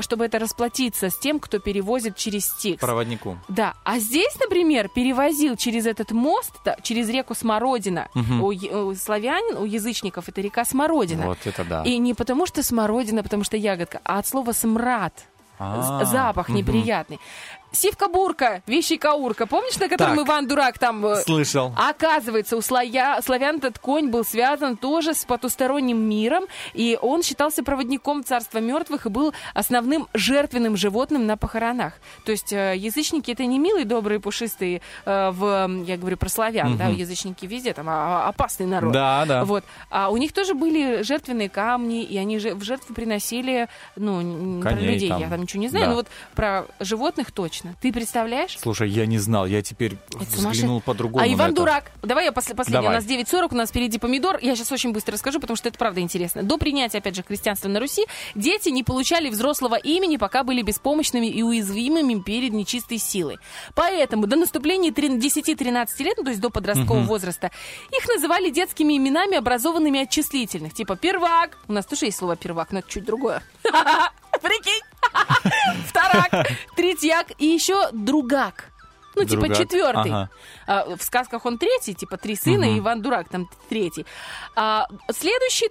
чтобы это расплатиться с тем, кто перевозит через Стикс. Проводнику. Да. А здесь, например, перевозил через этот мост, через реку Смородина. У славян, у язычников это река Смородина. Вот это да. И не потому, что смородина, потому что ягодка, а от слова смородина. смрад. Запах неприятный. Сивка-бурка, вещи-каурка. Помнишь, на котором так. Иван Дурак там... Слышал. Оказывается, у славян этот конь был связан тоже с потусторонним миром, и он считался проводником царства мертвых и был основным жертвенным животным на похоронах. То есть язычники — это не милые, добрые, пушистые, я говорю про славян, да, язычники везде, там опасный народ. Да, да. Вот. А у них тоже были жертвенные камни, и они в жертву приносили, коней, про людей там. Я там ничего не знаю, да. Но вот про животных точно. Ты представляешь? Слушай, я не знал, я теперь взглянул по-другому. А Иван Дурак. Давай я последний. У нас 9:40, у нас впереди помидор. Я сейчас очень быстро расскажу, потому что это правда интересно. До принятия, опять же, христианства на Руси дети не получали взрослого имени, пока были беспомощными и уязвимыми перед нечистой силой. Поэтому до наступления 10-13 лет, то есть до подросткового возраста, их называли детскими именами, образованными от числительных. Типа первак. У нас тоже есть слово первак, но это чуть другое. Прикинь! Вторак, третьяк и еще другак. Другак. Типа четвертый. Ага. В сказках он третий, типа три сына, и Иван Дурак там третий. Следующий,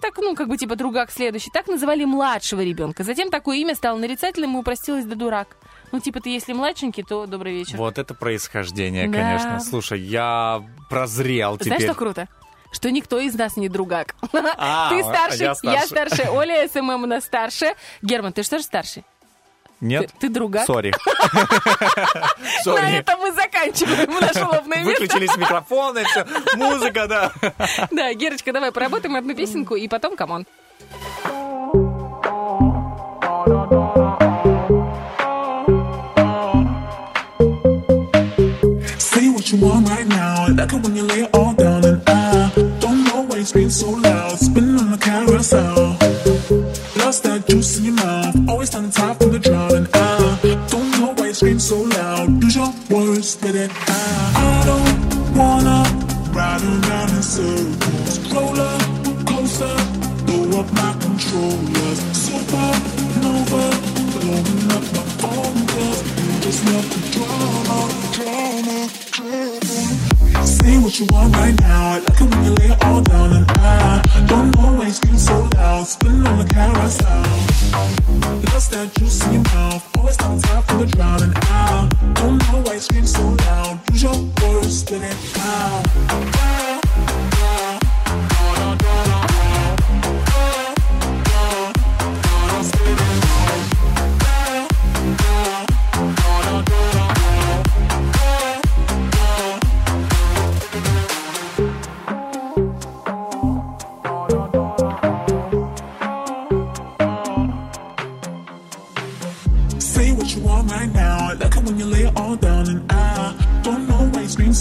другак следующий, так называли младшего ребенка. Затем такое имя стало нарицательным и упростилось до дурак. Ты если младшенький, то добрый вечер. Вот это происхождение, да. Конечно. Слушай, я прозрел теперь. Знаешь, что круто? Что никто из нас не другак. Ты старший, я старше. Оля СММ у нас старше. Герман, ты что же старший? Нет. Ты другак? Сори. На этом мы заканчиваем наше лобное место. Выключились микрофоны, все, музыка, да. Да, Герочка, давай поработаем одну песенку и потом камон. It's been so loud, spinning on the carousel. Lost that juice in your mouth, always on the top of the drought. And I don't know why you scream so loud. Use your words with it. I don't wanna ride around in circles. Roll up closer, blow up my controllers. Supernova, blowing up my phone calls. You just love the drama. Say what you want right now. I like it when you lay it all down. And I don't know why you scream so loud. Spinning on the carousel. Lost that juice in your mouth. Always on top for the drought. And I don't know why you scream so loud. Use your words, spit it out.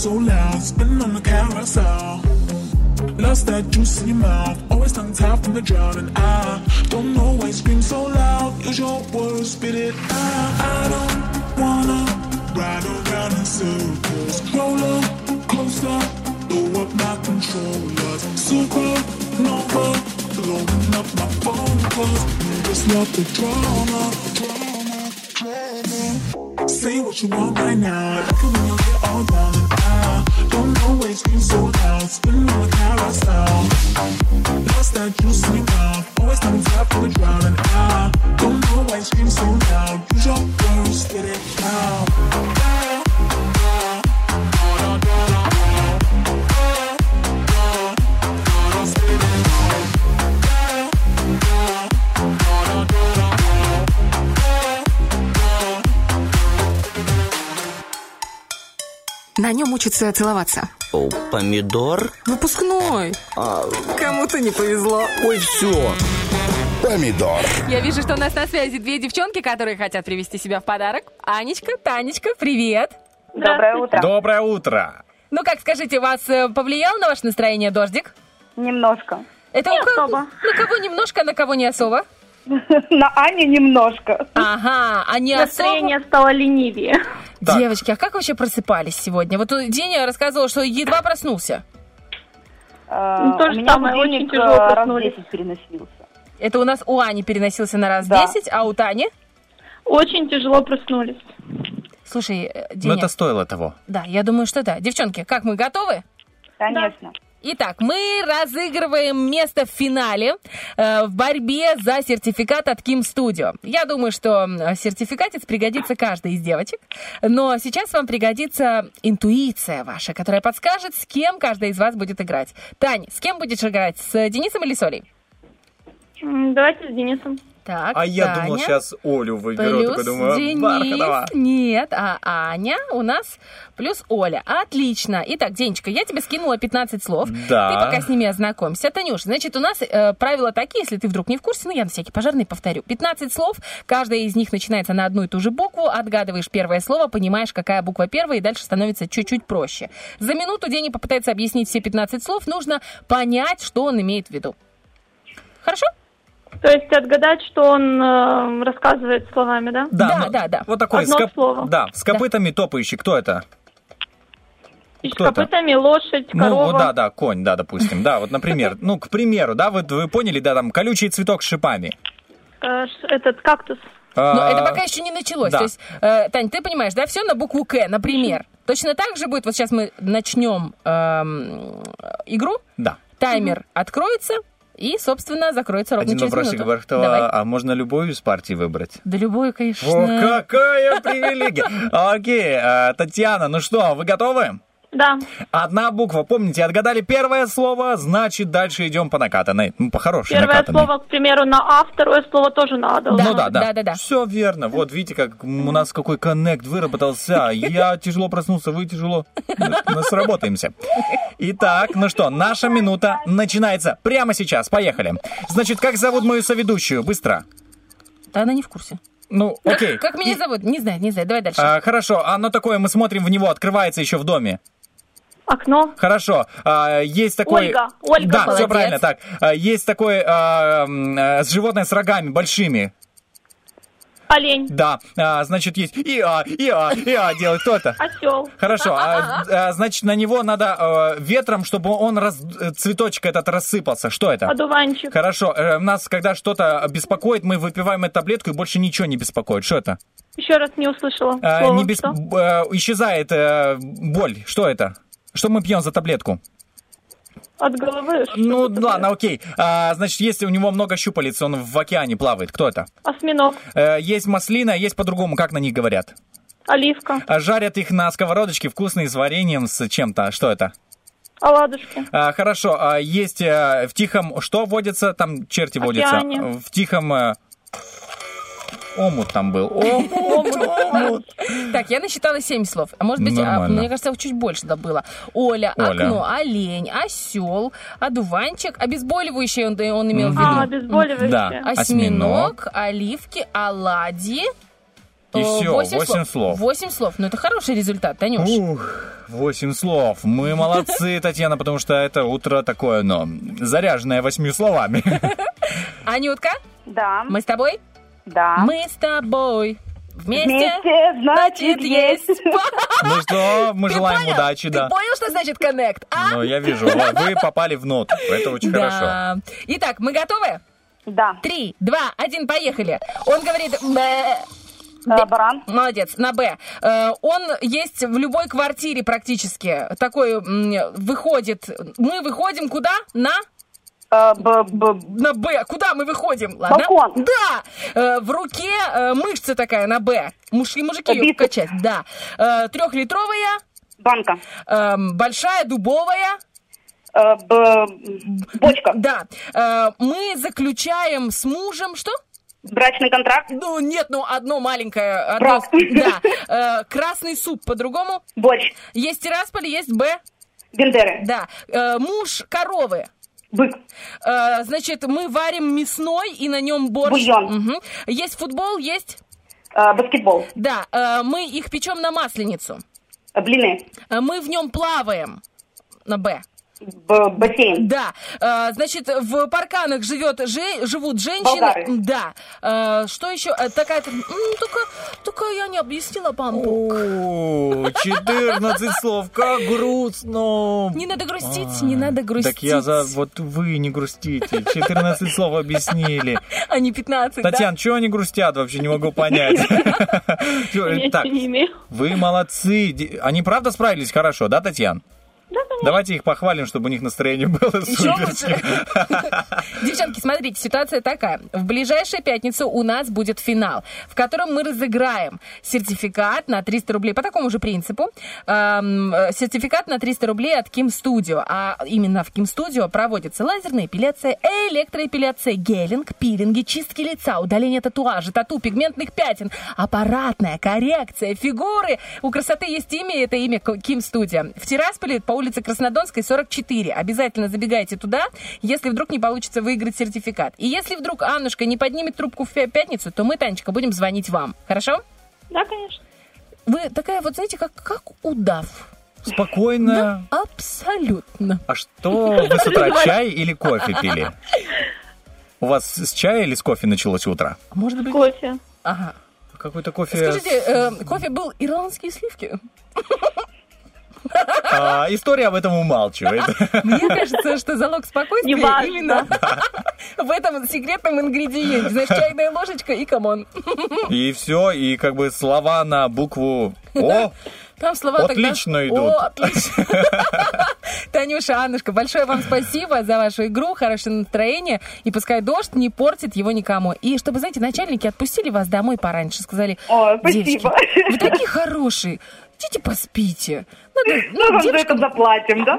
So loud, spinning on the carousel. Lost that juice in your mouth. Always tongue tied from the drought. And I don't know why you scream so loud. Use your words, spit it out. I don't wanna ride around in circles. Roll up closer, blow up my controllers. Supernova, blowing up my phone calls. You just love the drama. Say what you want right now. Like when you get all down. Don't know why you scream so loud, spinning on the carousel. Lost that juice in your mouth, always coming top for the drought. And I don't know why you scream so loud. Use your words, get it out. На нем учатся целоваться. О, помидор? Выпускной. Кому-то не повезло. Ой, все. Помидор. Я вижу, что у нас на связи две девчонки, которые хотят привести себя в подарок. Анечка, Танечка, привет. Доброе утро. Доброе утро. Скажите, вас повлиял на ваше настроение дождик? Немножко. Это не особо. На кого немножко, а на кого не особо? На Аню немножко. Ага, а не особо? Настроение стало ленивее. Так. Девочки, а как вообще просыпались сегодня? Деня рассказывала, что едва проснулся. У меня будильник раз 10 переносился. Это у нас у Ани переносился на раз 10, а у Тани? Очень тяжело проснулись. Слушай, Деня... это стоило того. Да, я думаю, что да. Девчонки, как мы, готовы? Конечно. Да. Итак, мы разыгрываем место в финале в борьбе за сертификат от Kim Studio. Я думаю, что сертификатец пригодится каждой из девочек. Но сейчас вам пригодится интуиция ваша, которая подскажет, с кем каждая из вас будет играть. Тань, с кем будешь играть? С Денисом или с Олей? Давайте с Денисом. Так, а Таня. Я думал, сейчас Олю выберу. Плюс только думаю, Денис. Бархатова. Нет, а Аня у нас плюс Оля. Отлично. Итак, Денечка, я тебе скинула 15 слов. Да. Ты пока с ними ознакомься. Танюш, значит, у нас правила такие, если ты вдруг не в курсе, ну, я на всякий пожарный повторю. 15 слов, каждая из них начинается на одну и ту же букву, отгадываешь первое слово, понимаешь, какая буква первая, и дальше становится чуть-чуть проще. За минуту Деня попытается объяснить все 15 слов, нужно понять, что он имеет в виду. Хорошо? То есть отгадать, что он рассказывает словами, да? Да. Вот такой слово. Да, с копытами топающий. Кто это? И с копытами лошадь, корова. Ну, да, конь, да, допустим. Да, вот, например, ну, к примеру, да, вот вы поняли, да, там, колючий цветок с шипами. Этот кактус. Но это пока еще не началось. Да. То есть, Тань, ты понимаешь, да, все на букву «К», например. Точно так же будет, вот сейчас мы начнем игру. Да. Таймер откроется. И, собственно, закроется ровно через минуту. Один вопрос, а можно любую из партий выбрать? Да любую, конечно. О, какая привилегия! Окей, Татьяна, ну что, вы готовы? Да. Одна буква, помните, отгадали первое слово, значит, дальше идем по накатанной. Ну, по хорошей накатанной. Первое слово, к примеру, на «а», второе слово тоже на «а». Ну да. Все верно. Вот видите, как у нас какой коннект выработался. Я тяжело проснулся, вы тяжело. Мы сработаемся. Итак, ну что, наша минута начинается прямо сейчас. Поехали. Значит, как зовут мою соведущую? Быстро. Да она не в курсе. Ну, окей. Как меня зовут? Не знаю. Давай дальше. Хорошо. Оно такое, мы смотрим в него, открывается еще в доме. Окно. Хорошо. Есть такой... Ольга. Да, молодец. Все правильно. Так. Есть такое животное с рогами большими. Олень. Да. Значит, есть иа делает кто-то. Осел. Хорошо. Значит, на него надо ветром, чтобы он цветочек этот рассыпался. Что это? Одуванчик. Хорошо. Нас, когда что-то беспокоит, мы выпиваем эту таблетку, и больше ничего не беспокоит. Что это? Еще раз не услышала. Исчезает боль. Что это? Что мы пьем за таблетку? От головы? Ну, ладно, окей. Значит, если у него много щупалец, он в океане плавает. Кто это? Осьминог. Есть маслина, есть по-другому, как на них говорят? Оливка. Жарят их на сковородочке, вкусные, с вареньем, с чем-то. Что это? Оладушки. Хорошо. Есть в тихом... Что водится? Там черти водятся. Океане. В тихом... Омут там был. Омут. Так, я насчитала 7 слов. А может быть, мне кажется, чуть больше было. Оля, окно, олень, осел, одуванчик. Обезболивающее он имел в виду. Обезболивающее. Осьминог, оливки, оладьи. И все, 8 слов. 8 слов. Ну, это хороший результат, Танюш. 8 слов. Мы молодцы, Татьяна, потому что это утро такое, но заряженное 8 словами. Анютка? Да. Мы с тобой? Да. Мы с тобой вместе значит, есть. Ну что, мы желаем удачи, да. Ты понял, что значит коннект, а? Ну, я вижу, вы попали в ноту, это очень хорошо. Итак, мы готовы? Да. 3, 2, 1, поехали. Он говорит... Баран. Молодец, на «Б». Он есть в любой квартире практически. Такой выходит... Мы выходим куда? На... На «Б». Куда мы выходим? Ладно? Балкон. Да. В руке мышца такая на «Б». Мужики ее качают. Да. 3-литровая. Банка. Большая, дубовая. Бочка. Да. Мы заключаем с мужем что? Брачный контракт? Ну, нет, одно маленькое. Брак. Да. Красный суп по-другому. Борщ. Есть Тирасполь, есть «Б». Бендеры. Да. Муж коровы. Бык. Значит, мы варим мясной и на нем борщ. Бульон. Угу. Есть футбол, есть... баскетбол. Да. Мы их печем на масленицу. Блины. Мы в нем плаваем. На «Б». Бассейн. Да. Значит, в парканах живут женщины. Болгары. Да. Что еще? Такая... Только я не объяснила, Бамбук. 14 слов. Как грустно. Не надо грустить. Так я за... Вот вы не грустите. 14 слов объяснили. А не 15, Татьяна, чего они грустят? Вообще не могу понять. Так, вы молодцы. Они правда справились хорошо, да, Татьяна? Да, конечно. Давайте их похвалим, чтобы у них настроение было суперским. Девчонки, смотрите, ситуация такая. В ближайшую пятницу у нас будет финал, в котором мы разыграем сертификат на 300 рублей, по такому же принципу, сертификат на 300 рублей от Kim Studio. А именно в Kim Studio проводится лазерная эпиляция, электроэпиляция, гелинг, пилинги, чистки лица, удаление татуажа, тату, пигментных пятен, аппаратная коррекция фигуры. У красоты есть имя, это имя Kim Studio. В Тирасполе по улице Краснодонской, 44. Обязательно забегайте туда, если вдруг не получится выиграть сертификат. И если вдруг Аннушка не поднимет трубку в пятницу, то мы, Танечка, будем звонить вам. Хорошо? Да, конечно. Вы такая вот, знаете, как удав. Спокойно. Да, абсолютно. А что вы с утра, чай или кофе пили? У вас с чая или с кофе началось утро? Может быть... Кофе. Ага. Какой-то кофе... Скажите, кофе был ирландские сливки? История об этом умалчивает. Мне кажется, что залог спокойствия именно в этом секретном ингредиенте. Знаешь, чайная ложечка и камон. И все, и как бы слова на букву О. Там слова отлично тогда... идут. О, отлично. Танюша, Аннушка, большое вам спасибо за вашу игру, хорошее настроение. И пускай дождь не портит его никому. И чтобы, знаете, начальники отпустили вас домой пораньше. Сказали, девочки, вы такие хорошие. Идите поспите. Надо, ну, вам девочкам... за это заплатим, да?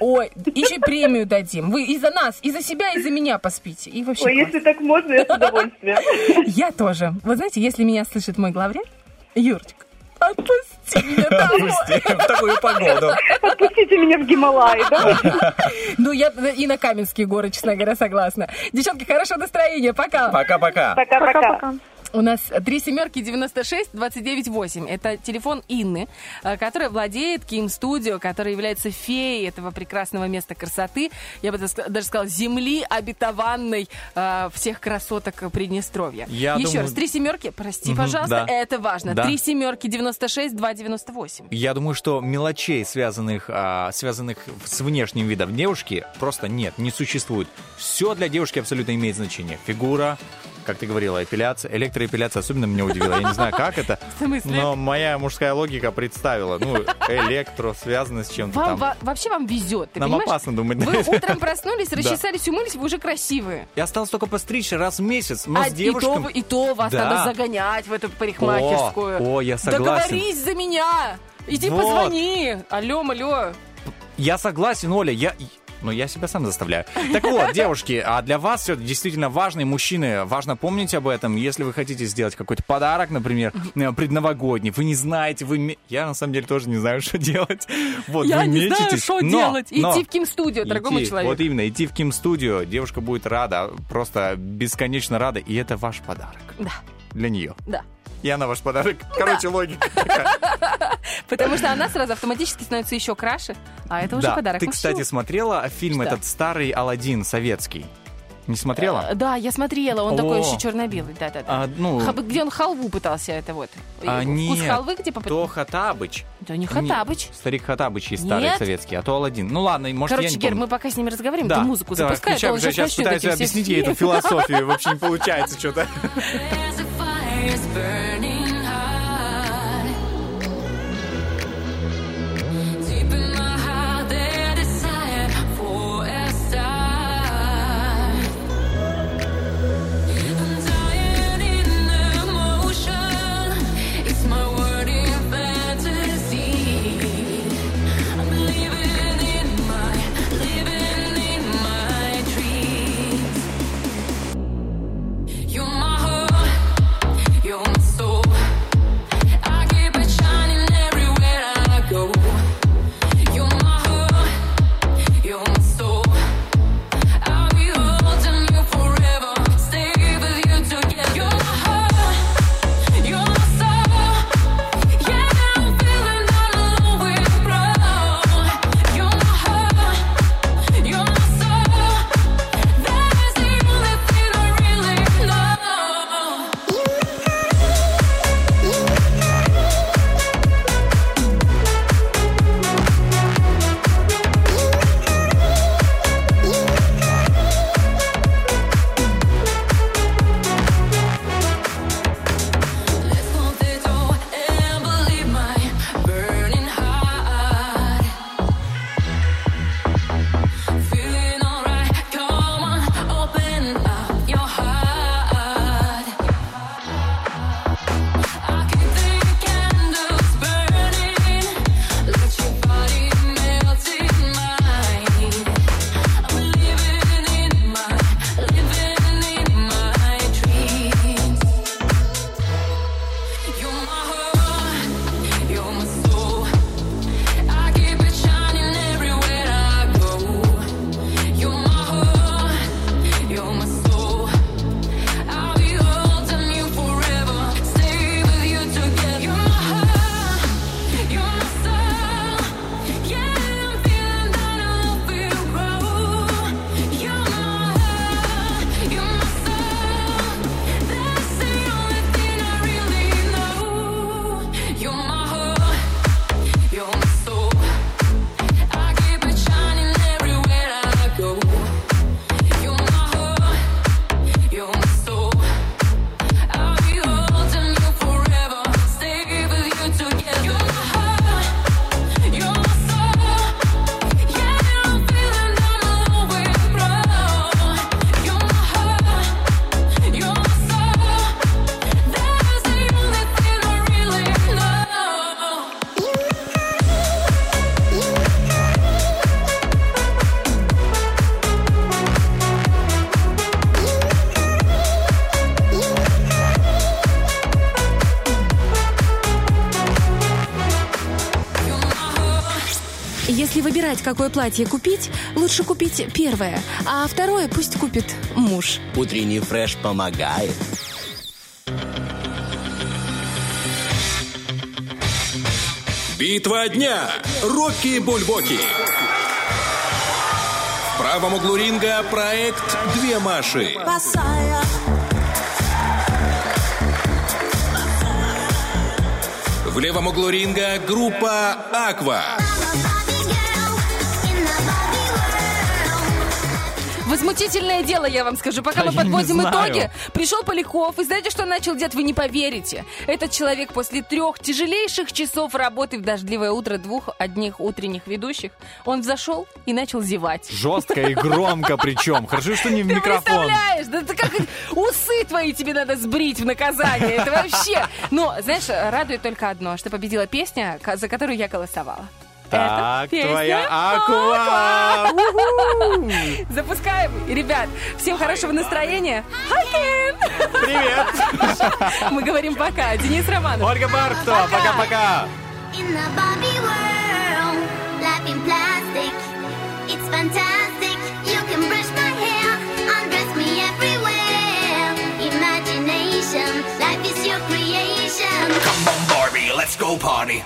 Ой, еще и премию дадим. Вы и за нас, и за себя, и за меня поспите. И вообще. Ой, если так можно, я с удовольствием. Я тоже. Вы знаете, если меня слышит мой главред, Юрчик, отпусти меня домой. Отпусти, в такую погоду. Отпустите меня в Гималай, да? Ну, я и на Каменские горы, честно говоря, согласна. Девчонки, хорошего настроения. Пока. Пока-пока. Пока-пока. У нас 3 семерки 96 29 8. Это телефон Инны, которая владеет Kim Studio, которая является феей этого прекрасного места красоты. Я бы даже сказала, земли обетованной всех красоток Приднестровья. Еще раз, 3 семерки, прости, пожалуйста, да. Это важно. 3 семерки 96 2 98. Я думаю, что мелочей, связанных с внешним видом девушки, просто нет, не существует. Все для девушки абсолютно имеет значение. Фигура, как ты говорила, эпиляция, электроэпиляция особенно меня удивила. Я не знаю, как это, но моя мужская логика представила. Ну, электро связано с чем-то вам, там. Вообще вам везет, ты понимаешь? Нам опасно думать. Вы утром проснулись, расчесались, умылись, вы уже красивые. И осталось только постричься раз в месяц. Но с девушками... И то вас надо загонять в эту парикмахерскую. О, я согласен. Договорись за меня! Иди позвони! Алло. Я согласен, Оля, но я себя сам заставляю. Так вот, девушки, а для вас все действительно важно, и мужчины, важно помнить об этом. Если вы хотите сделать какой-то подарок, например, предновогодний, вы не знаете, я на самом деле тоже не знаю, что делать. Вот, я не знаю, что делать. Идти в Kim Studio, дорогому человеку. Вот именно, идти в Kim Studio, девушка будет рада, просто бесконечно рада, и это ваш подарок. Да. Для нее. Да. Я на ваш подарок. Короче, логика такая. Потому что она сразу автоматически становится еще краше, а это уже подарок. Ты, кстати, смотрела фильм этот старый «Аладдин» советский? Не смотрела? Да, я смотрела. Он такой еще черно-белый. Да. Где он халву пытался, это вот. Вкус халвы где попытался? То Хаттабыч. Да не Хаттабыч. Старик Хаттабыч и старый советский, а то Аладдин. Ну ладно, может, я не помню. Короче, Гер, мы пока с ними разговариваем, ты музыку запускай, а он же сейчас пытаюсь объяснить ей эту философию. Вообще не получается что-то. Is burning hot deep in my heart, their desire for a star. I'm dying in emotion. It's my word in fantasy. I'm living in my dreams. You're my heart. So Если выбирать, какое платье купить, лучше купить первое, а второе пусть купит муж. Утренний фреш помогает. Битва дня. Рокки-бульбоки. В правом углу ринга проект «Две Маши». В левом углу ринга группа «Аква». Возмутительное дело, я вам скажу. Пока мы подводим итоги, пришел Поляков. И знаете, что начал, дед? Вы не поверите. Этот человек после 3 тяжелейших часов работы в дождливое утро двух одних утренних ведущих, он взошел и начал зевать. Жестко и громко причем. Хорошо, что не в микрофон. Ты представляешь? Да ты как усы твои тебе надо сбрить в наказание. Это вообще... Но, знаешь, радует только одно, что победила песня, за которую я голосовала. Так, твоя Аква! Запускаем. Ребят, всем хорошего настроения. Привет! Мы говорим пока. Денис Рабанов. Ольга Бархатова. Пока-пока. Come on, Barbie, let's go party.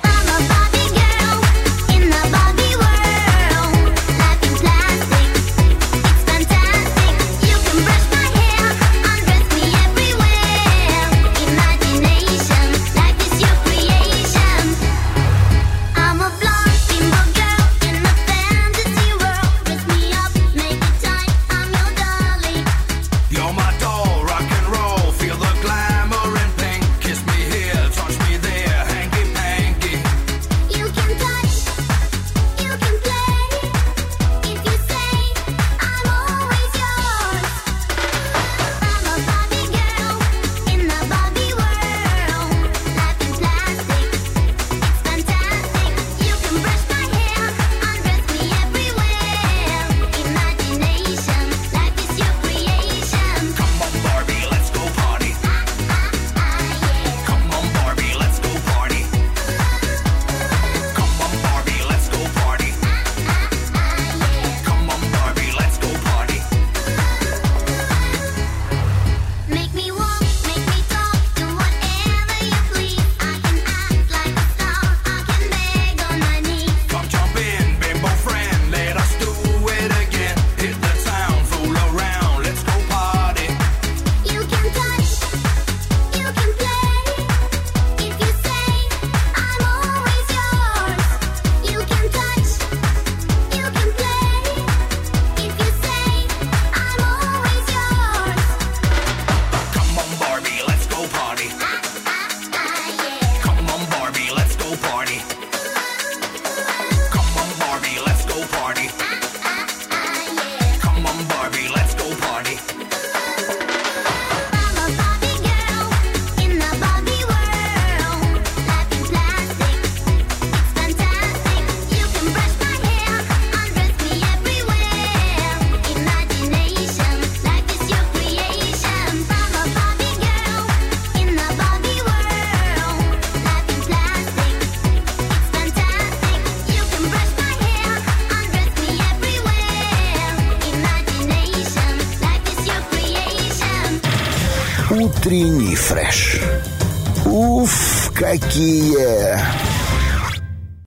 Утренний фреш. Уф, какие...